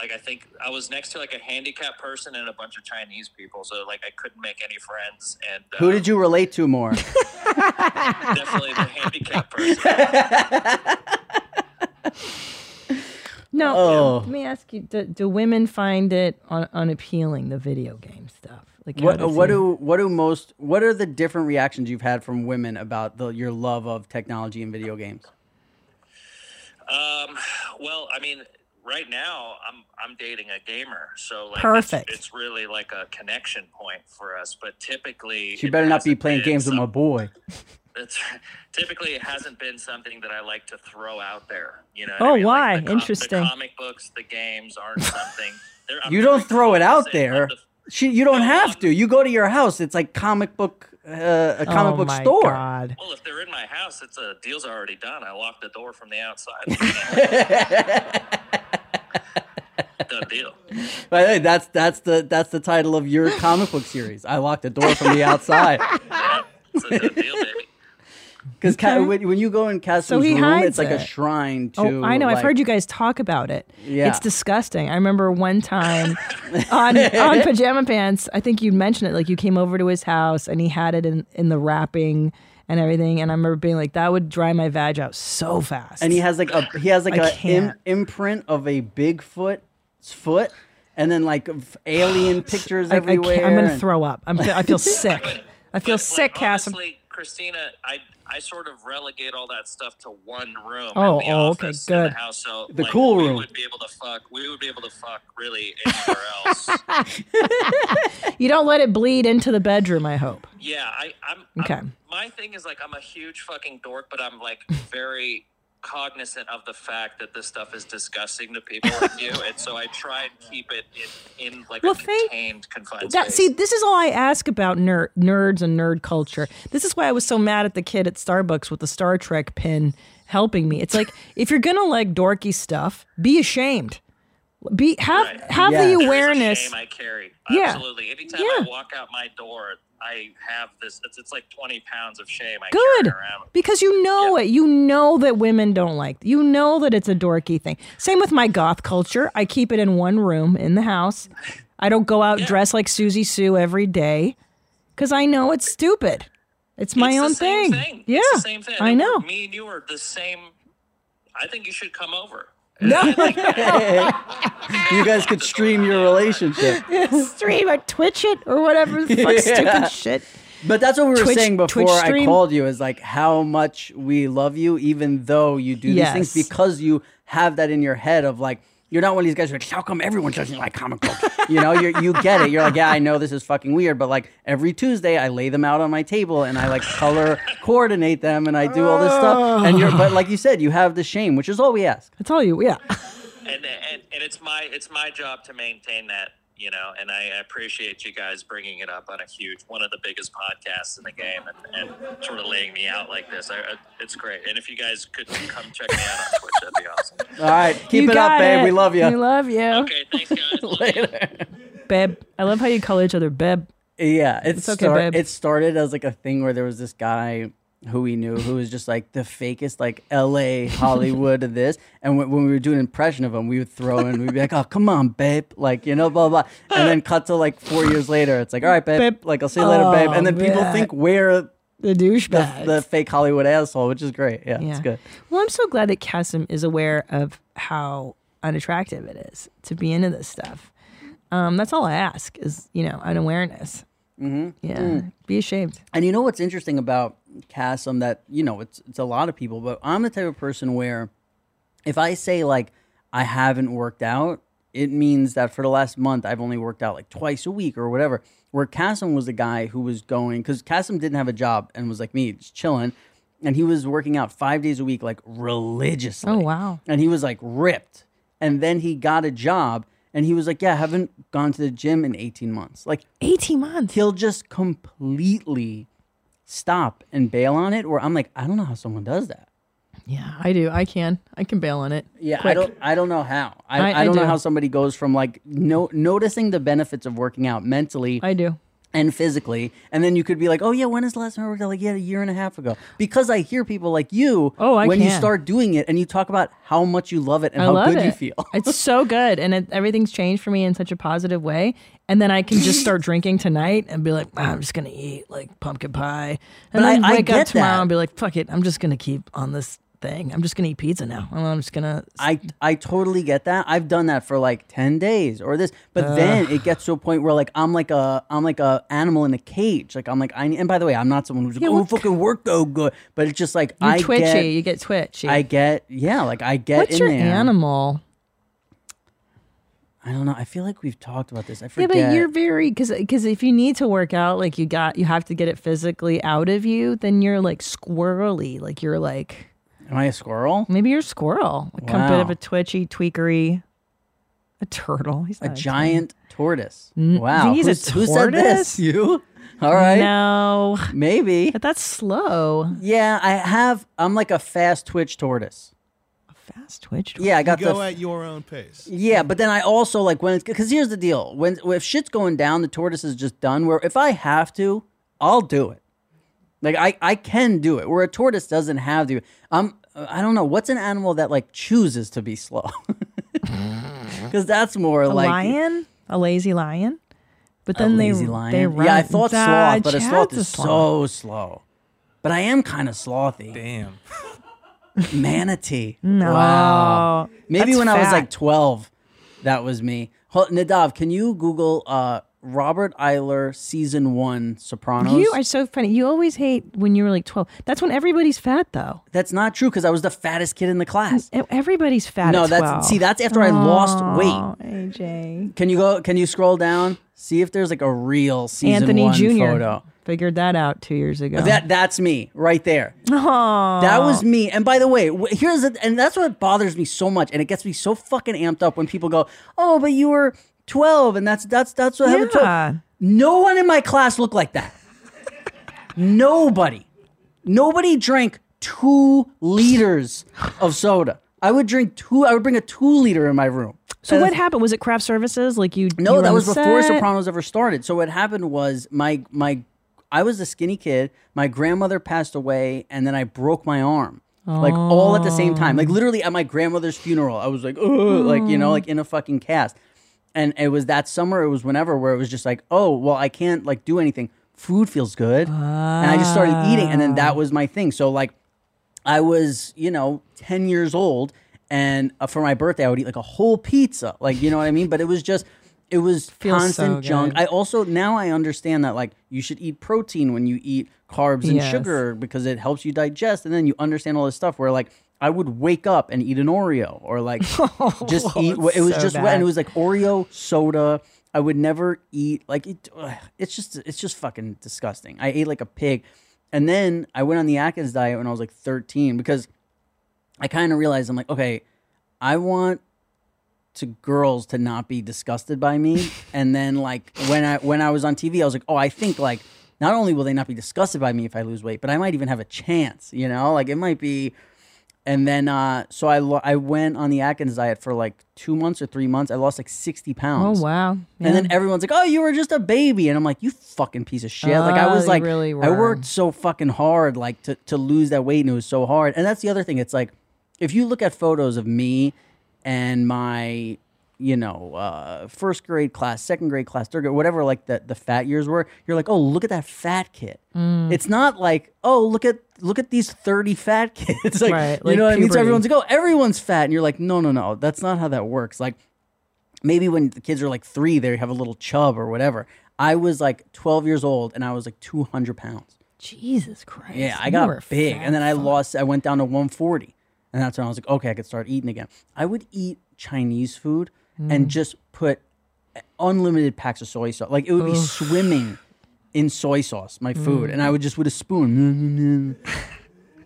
like I think I was next to like a handicapped person and a bunch of Chinese people, so like I couldn't make any friends. And who did you relate to more? Definitely the handicapped person. No, let me ask you: do women find it unappealing, the video game stuff? Like, what are the different reactions you've had from women about your love of technology and video games? Well, I mean, right now I'm dating a gamer, so like perfect. It's really like a connection point for us. But typically, she better not be playing games with my boy. Typically it hasn't been something that I like to throw out there. You know? Oh, I mean, why? Like Interesting. The comic books, the games aren't something. You don't throw it out there. You don't have to. You go to your house. It's like a comic book store. God. Well, if they're in my house, it's a deal's already done. I locked the door from the outside. Done deal. But hey, that's the title of your comic book series. I locked the door from the outside. Yeah, it's a done deal, baby. Because when you go in Kassem's room, it's like a shrine to... Oh, I know. Like, I've heard you guys talk about it. Yeah. It's disgusting. I remember one time on Pajama Pants, I think you mentioned it, like you came over to his house and he had it in the wrapping and everything. And I remember being like, that would dry my vag out so fast. And he has like an imprint of a Bigfoot's foot and then like alien pictures everywhere. I'm going to throw up. I feel sick. Honestly, Christina, I sort of relegate all that stuff to one room. Oh, okay, good. The house, so the like, cool room. We would be able to fuck really anywhere else. You don't let it bleed into the bedroom, I hope. Yeah, I'm my thing is like I'm a huge fucking dork, but I'm like very cognizant of the fact that this stuff is disgusting to people like you, and so I try and keep it in like a contained, confined space. See, this is all I ask about nerds and nerd culture. This is why I was so mad at the kid at Starbucks with the Star Trek pin helping me. It's like, if you're gonna like dorky stuff, be ashamed. Have the awareness. There's a shame I carry. Absolutely. Yeah. Anytime I walk out my door, I have this. It's like 20 pounds of shame I carry around. Because you know it. You know that women don't like it. You know that it's a dorky thing. Same with my goth culture. I keep it in one room in the house. I don't go out dressed like Susie Sue every day because I know it's stupid. It's my own thing. Yeah, it's the same thing. I know. Me and you are the same. I think you should come over. No, you guys could stream your relationship. Stream or Twitch it or whatever the fuck stupid shit. But that's what we were saying before I called you, is like how much we love you, even though you do these things, because you have that in your head of like, you're not one of these guys who are like, how come everyone doesn't like comic books? You know, you get it. You're like, yeah, I know this is fucking weird, but like every Tuesday I lay them out on my table and I like color coordinate them and I do all this stuff. And but like you said, you have the shame, which is all we ask. That's all you, And it's my job to maintain that, you know. And I appreciate you guys bringing it up on a huge, one of the biggest podcasts in the game, and sort of laying me out like this. It's great. And if you guys could come check me out on Twitch, that'd be awesome. All right, keep it up, babe. We love you. We love you. Okay, thanks, guys. Later. Babe, I love how you call each other babe. Yeah, it started as like a thing where there was this guy who we knew who was just like the fakest, like L.A., Hollywood of this. And when we were doing an impression of him, we would throw in, we'd be like, oh, come on, babe. Like, you know, blah, blah. And then cut to like 4 years later. It's like, all right, babe. Like, I'll see you later, babe. And then people think we're the douchebag, the fake Hollywood asshole, which is great. Yeah, it's good. Well, I'm so glad that Kassem is aware of how unattractive it is to be into this stuff. That's all I ask is, you know, an awareness. Mm-hmm. Yeah. Mm. Be ashamed. And you know what's interesting about Kassem, that, you know, it's a lot of people, but I'm the type of person where if I say like I haven't worked out, it means that for the last month I've only worked out like twice a week or whatever. Where Kassem was the guy who was going, because Kassem didn't have a job and was like me, just chilling. And he was working out 5 days a week, like religiously. Oh, wow. And he was like ripped. And then he got a job. And he was like, yeah, I haven't gone to the gym in 18 months. Like 18 months. He'll just completely stop and bail on it. Or I'm like, I don't know how someone does that. Yeah, I do. I can bail on it. Yeah, quick. I don't know how. I don't know how somebody goes from like noticing the benefits of working out mentally. I do. And physically. And then you could be like, oh, yeah, when is the last time I worked out? Like, yeah, a year and a half ago. Because I hear people like you when you start doing it and you talk about how much you love it and how good you feel. It's so good. And everything's changed for me in such a positive way. And then I can just start drinking tonight and be like, I'm just going to eat like pumpkin pie. And then I wake up tomorrow and be like, fuck it. I'm just going to keep on this thing. I'm just going to eat pizza now. I'm just going to... I totally get that. I've done that for like 10 days or this. But then it gets to a point where like I'm like a animal in a cage. Like I'm like... And by the way, I'm not someone who's like, fucking work though good. But it's just like I twitchy. You get twitchy. I get What's in there. What's your animal? I don't know. I feel like we've talked about this. I forget. Yeah, but you're very... Because if you need to work out, like you have to get it physically out of you, then you're like squirrely. Like you're like... Am I a squirrel? Maybe you're a squirrel. A bit of a twitchy, tweakery, a turtle. He's not a giant tortoise. Wow. He's a tortoise? Who said this? You? All right. No. Maybe. But that's slow. Yeah, I'm like a fast twitch tortoise. Yeah, I got you go at your own pace. Yeah, but then I also like when it's... Because here's the deal. If shit's going down, the tortoise is just done. Where if I have to, I'll do it. Like I can do it. Where a tortoise doesn't have to. I don't know. What's an animal that like chooses to be slow? Because that's more like... A lazy lion? But then they run. Yeah, I thought sloth, but a sloth is so slow. But I am kind of slothy. Damn. Manatee. No. Wow. Maybe that's when I was like 12, that was me. Nadav, can you Google Robert Iler season 1 Sopranos. You are so funny. You always hate when you were like 12. That's when everybody's fat, though. That's not true, because I was the fattest kid in the class. Everybody's fat. No, at 12. That's see. That's after I lost weight. AJ, can you go? Can you scroll down? See if there's like a real season Anthony 1 Jr. photo. Figured that out 2 years ago. That's me right there. Aww. That was me. And by the way, here's the, and that's what bothers me so much, and it gets me so fucking amped up when people go, "Oh, but you were 12 and that's what happened." Yeah. No one in my class looked like that. Nobody drank 2 liters of soda. I would bring a 2-liter in my room. So what happened? Was it craft services? Like you? No, that was before Sopranos ever started. So what happened was I was a skinny kid. My grandmother passed away, and then I broke my arm. Like all at the same time. Like literally at my grandmother's funeral, I was like, oh, like, you know, like in a fucking cast. And it was that summer, it was whenever, where it was just like, oh, well, I can't like do anything. Food feels good. And I just started eating. And then that was my thing. So like I was, you know, 10 years old. And for my birthday, I would eat like a whole pizza. Like, you know what I mean? But it was just, it was constant junk. I also, now I understand that like you should eat protein when you eat carbs and sugar, because it helps you digest. And then you understand all this stuff where like, I would wake up and eat an Oreo, or like just eat. It was just wet, and it was like Oreo soda. I would never eat like it. It's just fucking disgusting. I ate like a pig, and then I went on the Atkins diet when I was like 13, because I kind of realized, I'm like, okay, I want to girls to not be disgusted by me. And then like when I was on TV, I was like, oh, I think like not only will they not be disgusted by me if I lose weight, but I might even have a chance. You know, like it might be. And then, so I went on the Atkins diet for like 2 months or 3 months. I lost like 60 pounds. Oh, wow. Yeah. And then everyone's like, oh, you were just a baby. And I'm like, you fucking piece of shit. Like I was like, really I worked so fucking hard like to lose that weight, and it was so hard. And that's the other thing. It's like, if you look at photos of me and my, you know, first grade class, second grade class, third grade, whatever like the fat years were, you're like, oh, look at that fat kid. It's not like, oh, look at these 30 fat kids. Like, right, you like know what I mean? So everyone's like, oh, everyone's fat. And you're like, no. That's not how that works. Like maybe when the kids are like 3, they have a little chub or whatever. I was like 12 years old and I was like 200 pounds. Jesus Christ. Yeah, I got big. And then I went down to 140. And that's when I was like, okay, I could start eating again. I would eat Chinese food and just put unlimited packs of soy sauce. Like it would be swimming in soy sauce, my food, and I would just with a spoon,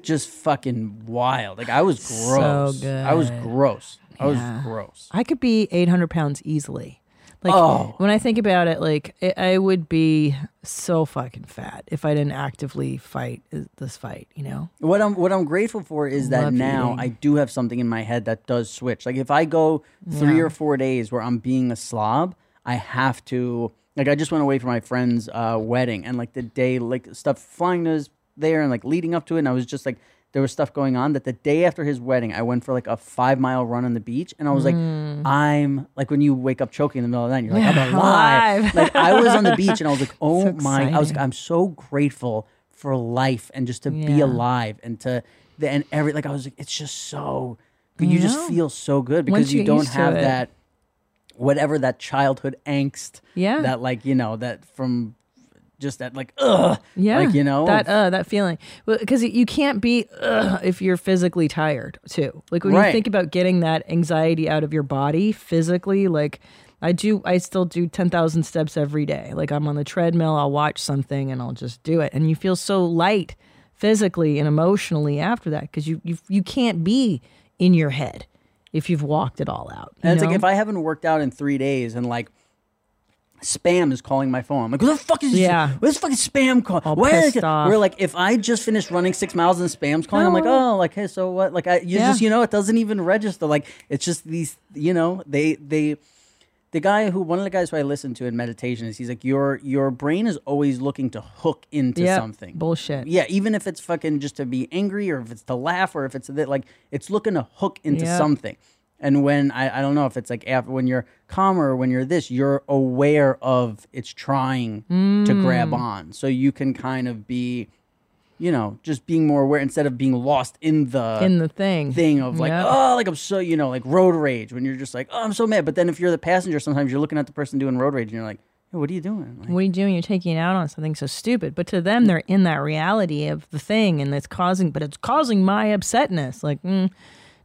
just fucking wild. Like I was gross. So good. I was gross. I could be 800 pounds easily. Like when I think about it, like I would be so fucking fat if I didn't actively fight this fight. You know what I'm grateful for is that now eating. I do have something in my head that does switch. Like if I go 3 or 4 days where I'm being a slob, I have to. Like I just went away for my friend's wedding, and like the day, like stuff flying to his there, and like leading up to it, and I was just like, there was stuff going on that the day after his wedding, I went for like a 5-mile run on the beach, and I was like, I'm like when you wake up choking in the middle of the night, you're like, I'm alive. Like I was on the beach, and I was like, oh so my, exciting. I was like, I'm so grateful for life and just to be alive and I was like, it's just so, but you just feel so good because once you don't have that. Whatever that childhood angst, that like, you know, that from just that like, like, you know, that feeling, because you can't be if you're physically tired too. Like when you think about getting that anxiety out of your body physically, like I still do 10,000 steps every day. Like I'm on the treadmill, I'll watch something and I'll just do it. And you feel so light physically and emotionally after that, because you can't be in your head if you've walked it all out. And it's like, if I haven't worked out in 3 days and like spam is calling my phone, I'm like, who the fuck is this? Where's this fucking spam call? We're like, if I just finished running 6 miles and spam's calling, I'm like, oh, like, hey, so what? Like, just, you know, it doesn't even register. Like, it's just these, you know, one of the guys who I listen to in meditation is, he's like, your brain is always looking to hook into something. Bullshit. Yeah, even if it's fucking just to be angry, or if it's to laugh, or if it's like, it's looking to hook into something. And when, I don't know if it's like after, when you're calmer, or when you're this, you're aware of it's trying to grab on. So you can kind of be, you know, just being more aware instead of being lost in the thing of like, oh, like I'm so, you know, like road rage, when you're just like, oh, I'm so mad. But then if you're the passenger, sometimes you're looking at the person doing road rage and you're like, what are you doing? Like, what are you doing? You're taking out on something so stupid. But to them, they're in that reality of the thing, and it's causing, but it's causing my upsetness. Like,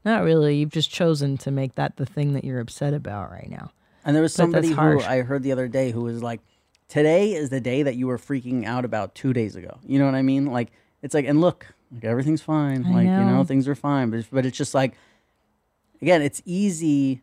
not really. You've just chosen to make that the thing that you're upset about right now. And there was somebody who I heard the other day who was like, today is the day that you were freaking out about 2 days ago. You know what I mean? Like, it's like, and look, like, everything's fine. I like, know. You know, things are fine. But it's just like, again, it's easy.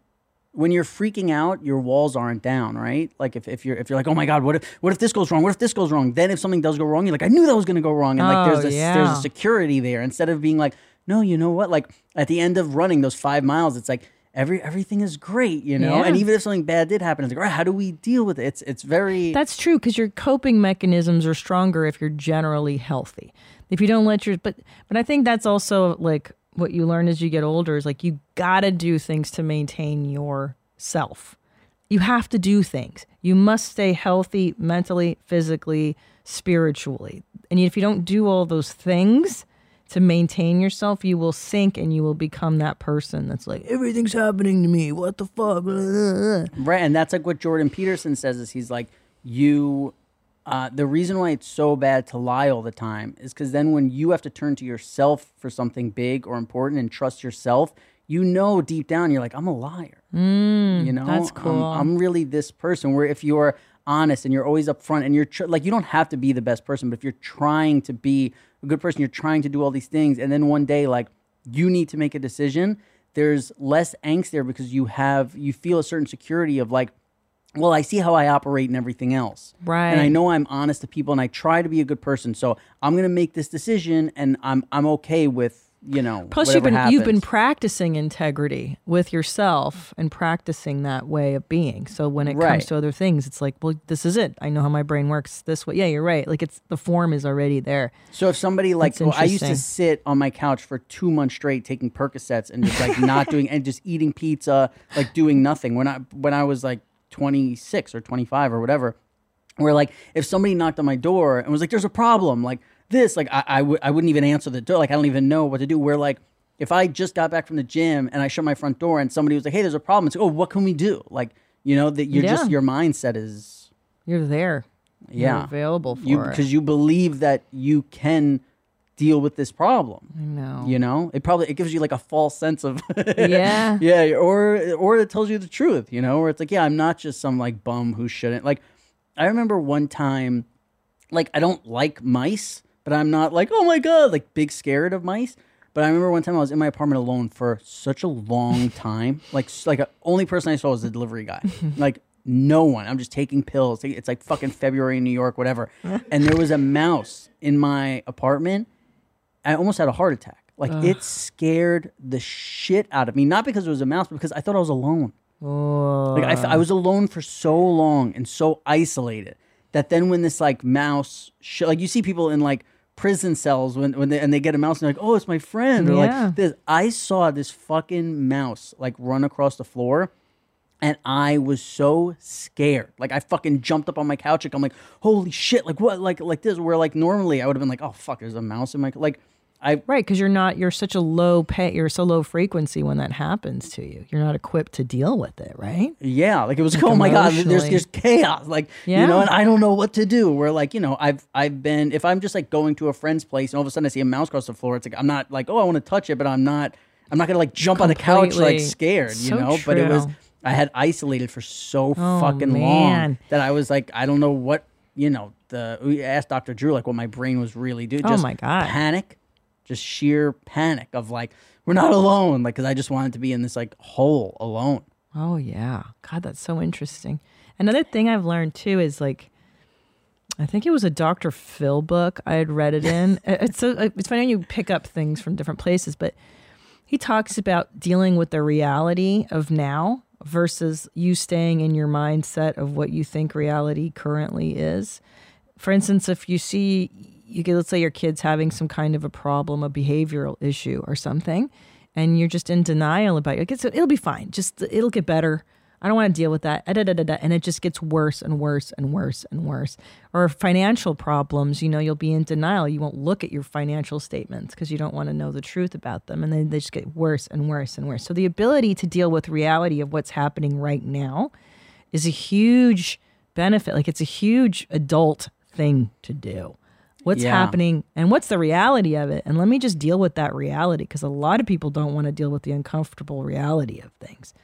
When you're freaking out, your walls aren't down, right? Like if you're like, oh my God, what if this goes wrong? What if this goes wrong? Then if something does go wrong, you're like, I knew that was gonna go wrong. And like there's a security there. Instead of being like, no, you know what? Like at the end of running those 5 miles, it's like everything is great, you know? Yeah. And even if something bad did happen, it's like, all right, how do we deal with it? It's very... That's true, because your coping mechanisms are stronger if you're generally healthy. If you don't let your... But I think that's also like... What you learn as you get older is like you gotta do things to maintain yourself. You have to do things. You must stay healthy mentally, physically, spiritually. And if you don't do all those things to maintain yourself, you will sink and you will become that person that's like, everything's happening to me. What the fuck? Right. And that's like what Jordan Peterson says is he's like, the reason why it's so bad to lie all the time is because then when you have to turn to yourself for something big or important and trust yourself, you know deep down you're like, I'm a liar. You know, that's cool. I'm really this person. Where if you're honest and you're always upfront and you're like, you don't have to be the best person, but if you're trying to be a good person, you're trying to do all these things, and then one day like you need to make a decision. There's less angst there because you feel a certain security of like, well, I see how I operate and everything else. Right. And I know I'm honest to people and I try to be a good person. So I'm going to make this decision and I'm okay with, you know, plus you've been practicing integrity with yourself and practicing that way of being. So when it comes to other things, it's like, well, this is it. I know how my brain works this way. Yeah, you're right. Like the form is already there. So if somebody like, well, I used to sit on my couch for 2 months straight taking Percocets and just like not doing, and just eating pizza, like doing nothing. When I was like 26 or 25 or whatever, where like if somebody knocked on my door and was like, there's a problem like this, like I wouldn't even answer the door. Like I don't even know what to do. Where like if I just got back from the gym and I shut my front door and somebody was like, hey, there's a problem, it's like, oh, what can we do? Like, you know, that you're just, your mindset is, you're there, you're available for you because you believe that you can deal with this problem. I know. You know, it gives you like a false sense of or it tells you the truth, you know, where it's like, yeah, I'm not just some like bum who shouldn't. Like I remember one time, like I don't like mice, but I'm not like, oh my God, like big scared of mice. But I remember one time I was in my apartment alone for such a long time. Like the only person I saw was the delivery guy. Like no one. I'm just taking pills. It's like fucking February in New York, whatever. And there was a mouse in my apartment. I almost had a heart attack. Like it scared the shit out of me. Not because it was a mouse, but because I thought I was alone. Like I was alone for so long and so isolated that then when this like mouse, like you see people in like prison cells when they get a mouse and they're like, oh, it's my friend. Or like this. I saw this fucking mouse like run across the floor. And I was so scared. Like I fucking jumped up on my couch. Like I'm like, holy shit! Like what? Like this? Where like normally I would have been like, oh fuck, there's a mouse in my like. Because you're such a low pay. You're so low frequency when that happens to you. You're not equipped to deal with it, right? Yeah. Like it was like, oh my God, there's chaos. Like you know, and I don't know what to do. Where like, you know, I've been, if I'm just like going to a friend's place and all of a sudden I see a mouse across the floor, it's like I'm not like, oh, I want to touch it, but I'm not gonna like jump on the couch like scared, you know. True. But it was. I had isolated for so fucking long that I was like, I don't know what, you know, we asked Dr. Drew, like what my brain was really doing. Just my God. Panic, just sheer panic of like, we're not alone. Like, cause I just wanted to be in this like hole alone. Oh yeah. God, that's so interesting. Another thing I've learned too is like, I think it was a Dr. Phil book I had read it in. It's funny when you pick up things from different places, but he talks about dealing with the reality of now versus you staying in your mindset of what you think reality currently is. For instance, if you see, let's say your kid's having some kind of a problem, a behavioral issue or something, and you're just in denial about it. It'll be fine. Just, it'll get better. I don't want to deal with that. And it just gets worse and worse and worse and worse. Or financial problems, you know, you'll be in denial. You won't look at your financial statements because you don't want to know the truth about them. And then they just get worse and worse and worse. So the ability to deal with reality of what's happening right now is a huge benefit. Like, it's a huge adult thing to do. What's happening and what's the reality of it? And let me just deal with that reality, because a lot of people don't want to deal with the uncomfortable reality of things.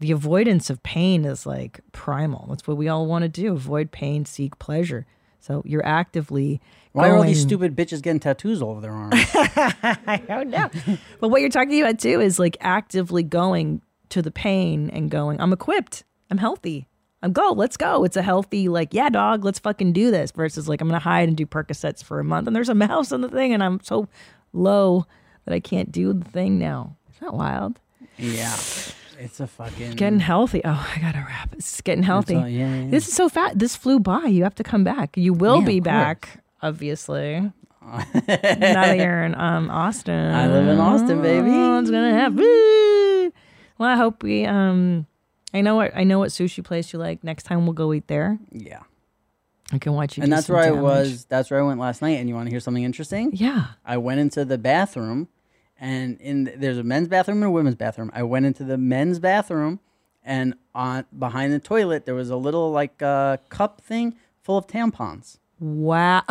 The avoidance of pain is like primal. That's what we all want to do. Avoid pain, seek pleasure. So you're actively Why are all these stupid bitches getting tattoos all over their arms? I don't know. But what you're talking about too is like actively going to the pain and going, I'm equipped. I'm healthy. I'm go. Let's go. It's a healthy, like, yeah, dog, let's fucking do this, versus like, I'm going to hide and do Percocets for a month and there's a mouse on the thing and I'm so low that I can't do the thing now. Isn't that wild? Yeah. It's a fucking... Getting healthy. Oh, I gotta wrap. It's getting healthy. All, This is so fat. This flew by. You have to come back. You will be back, obviously. Now that you're in Austin. I live in Austin, baby. Oh, it's gonna happen. Well, I hope we... I know what sushi place you like. Next time we'll go eat there. Yeah. I can watch you. And that's where I was. That's where I went last night. And you want to hear something interesting? Yeah. I went into the bathroom. And there's a men's bathroom and a women's bathroom. I went into the men's bathroom, and on behind the toilet there was a little like cup thing full of tampons. Wow!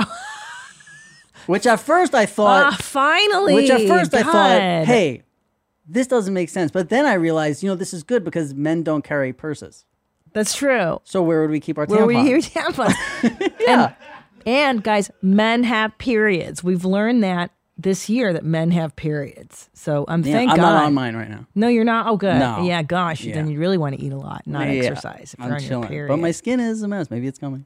Which at first I thought, finally. Which at first I thought, hey, this doesn't make sense. But then I realized, you know, this is good because men don't carry purses. That's true. So where would we keep our tampons? Where would we keep tampons? Yeah. And guys, men have periods. We've learned that. This year that men have periods. So thank God. I'm not on mine right now. No, you're not? Oh, good. No. Yeah, gosh. Yeah. Then you really want to eat a lot, not exercise. If I'm you're chilling. On your period. But my skin is a mess. Maybe it's coming.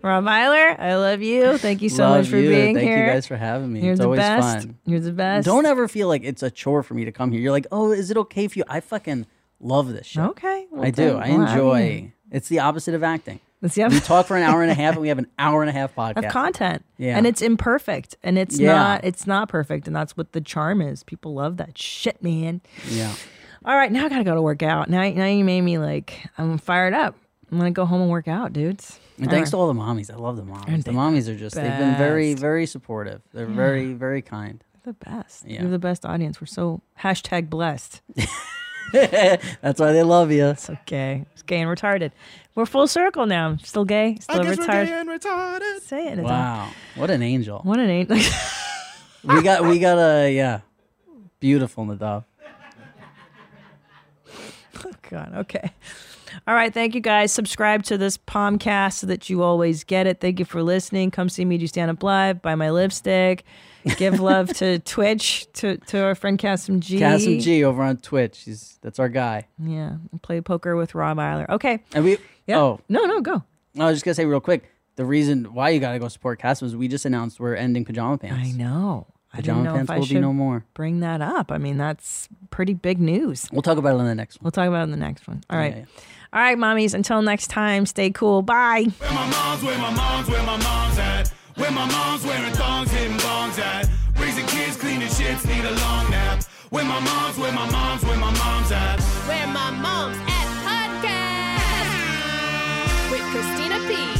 Rob Iler, I love you. Thank you so much for being here. Thank you guys for having me. You're it's always best. Fun. You're the best. Don't ever feel like it's a chore for me to come here. You're like, oh, is it okay for you? I fucking love this shit. Okay. Well, I do. I enjoy. I mean, it's the opposite of acting. We talk for an hour and a half, and we have an hour and a half podcast of content, and it's imperfect, and it's not perfect, and that's what the charm is. People love that shit, man. Yeah. All right, now I gotta go to work out. Now you made me like I'm fired up. I'm gonna go home and work out, dudes. And thanks to all the mommies. I love the mommies. The mommies are just—they've been very, very supportive. They're very, very kind. They're the best. Yeah. They're the best audience. We're so #blessed. That's why they love you. It's okay. It's gay and retarded. We're full circle now. Still gay. Still retarded. Gay and retarded. Say it. Wow. What an angel. What an angel. we got a beautiful Nadav. Oh God. Okay. All right. Thank you guys. Subscribe to this Palmcast so that you always get it. Thank you for listening. Come see me do stand up live. Buy my lipstick. Give love to Twitch, to our friend Kassem G. Kassem G over on Twitch. That's our guy. Yeah. Play poker with Rob Iler. Okay. And we No, go. I was just gonna say real quick, the reason why you gotta go support Kassem is we just announced we're ending Pajama Pants. I know. Pajama Pants will be no more. Bring that up. I mean, that's pretty big news. We'll talk about it on the next one. All right. Yeah. All right, mommies. Until next time, stay cool. Bye. Where my mom's at. Where my mom's wearing thongs, hitting bongs at. Raising kids, cleaning shits, need a long nap. Where my mom's at. Where my mom's at podcast. With Christina P.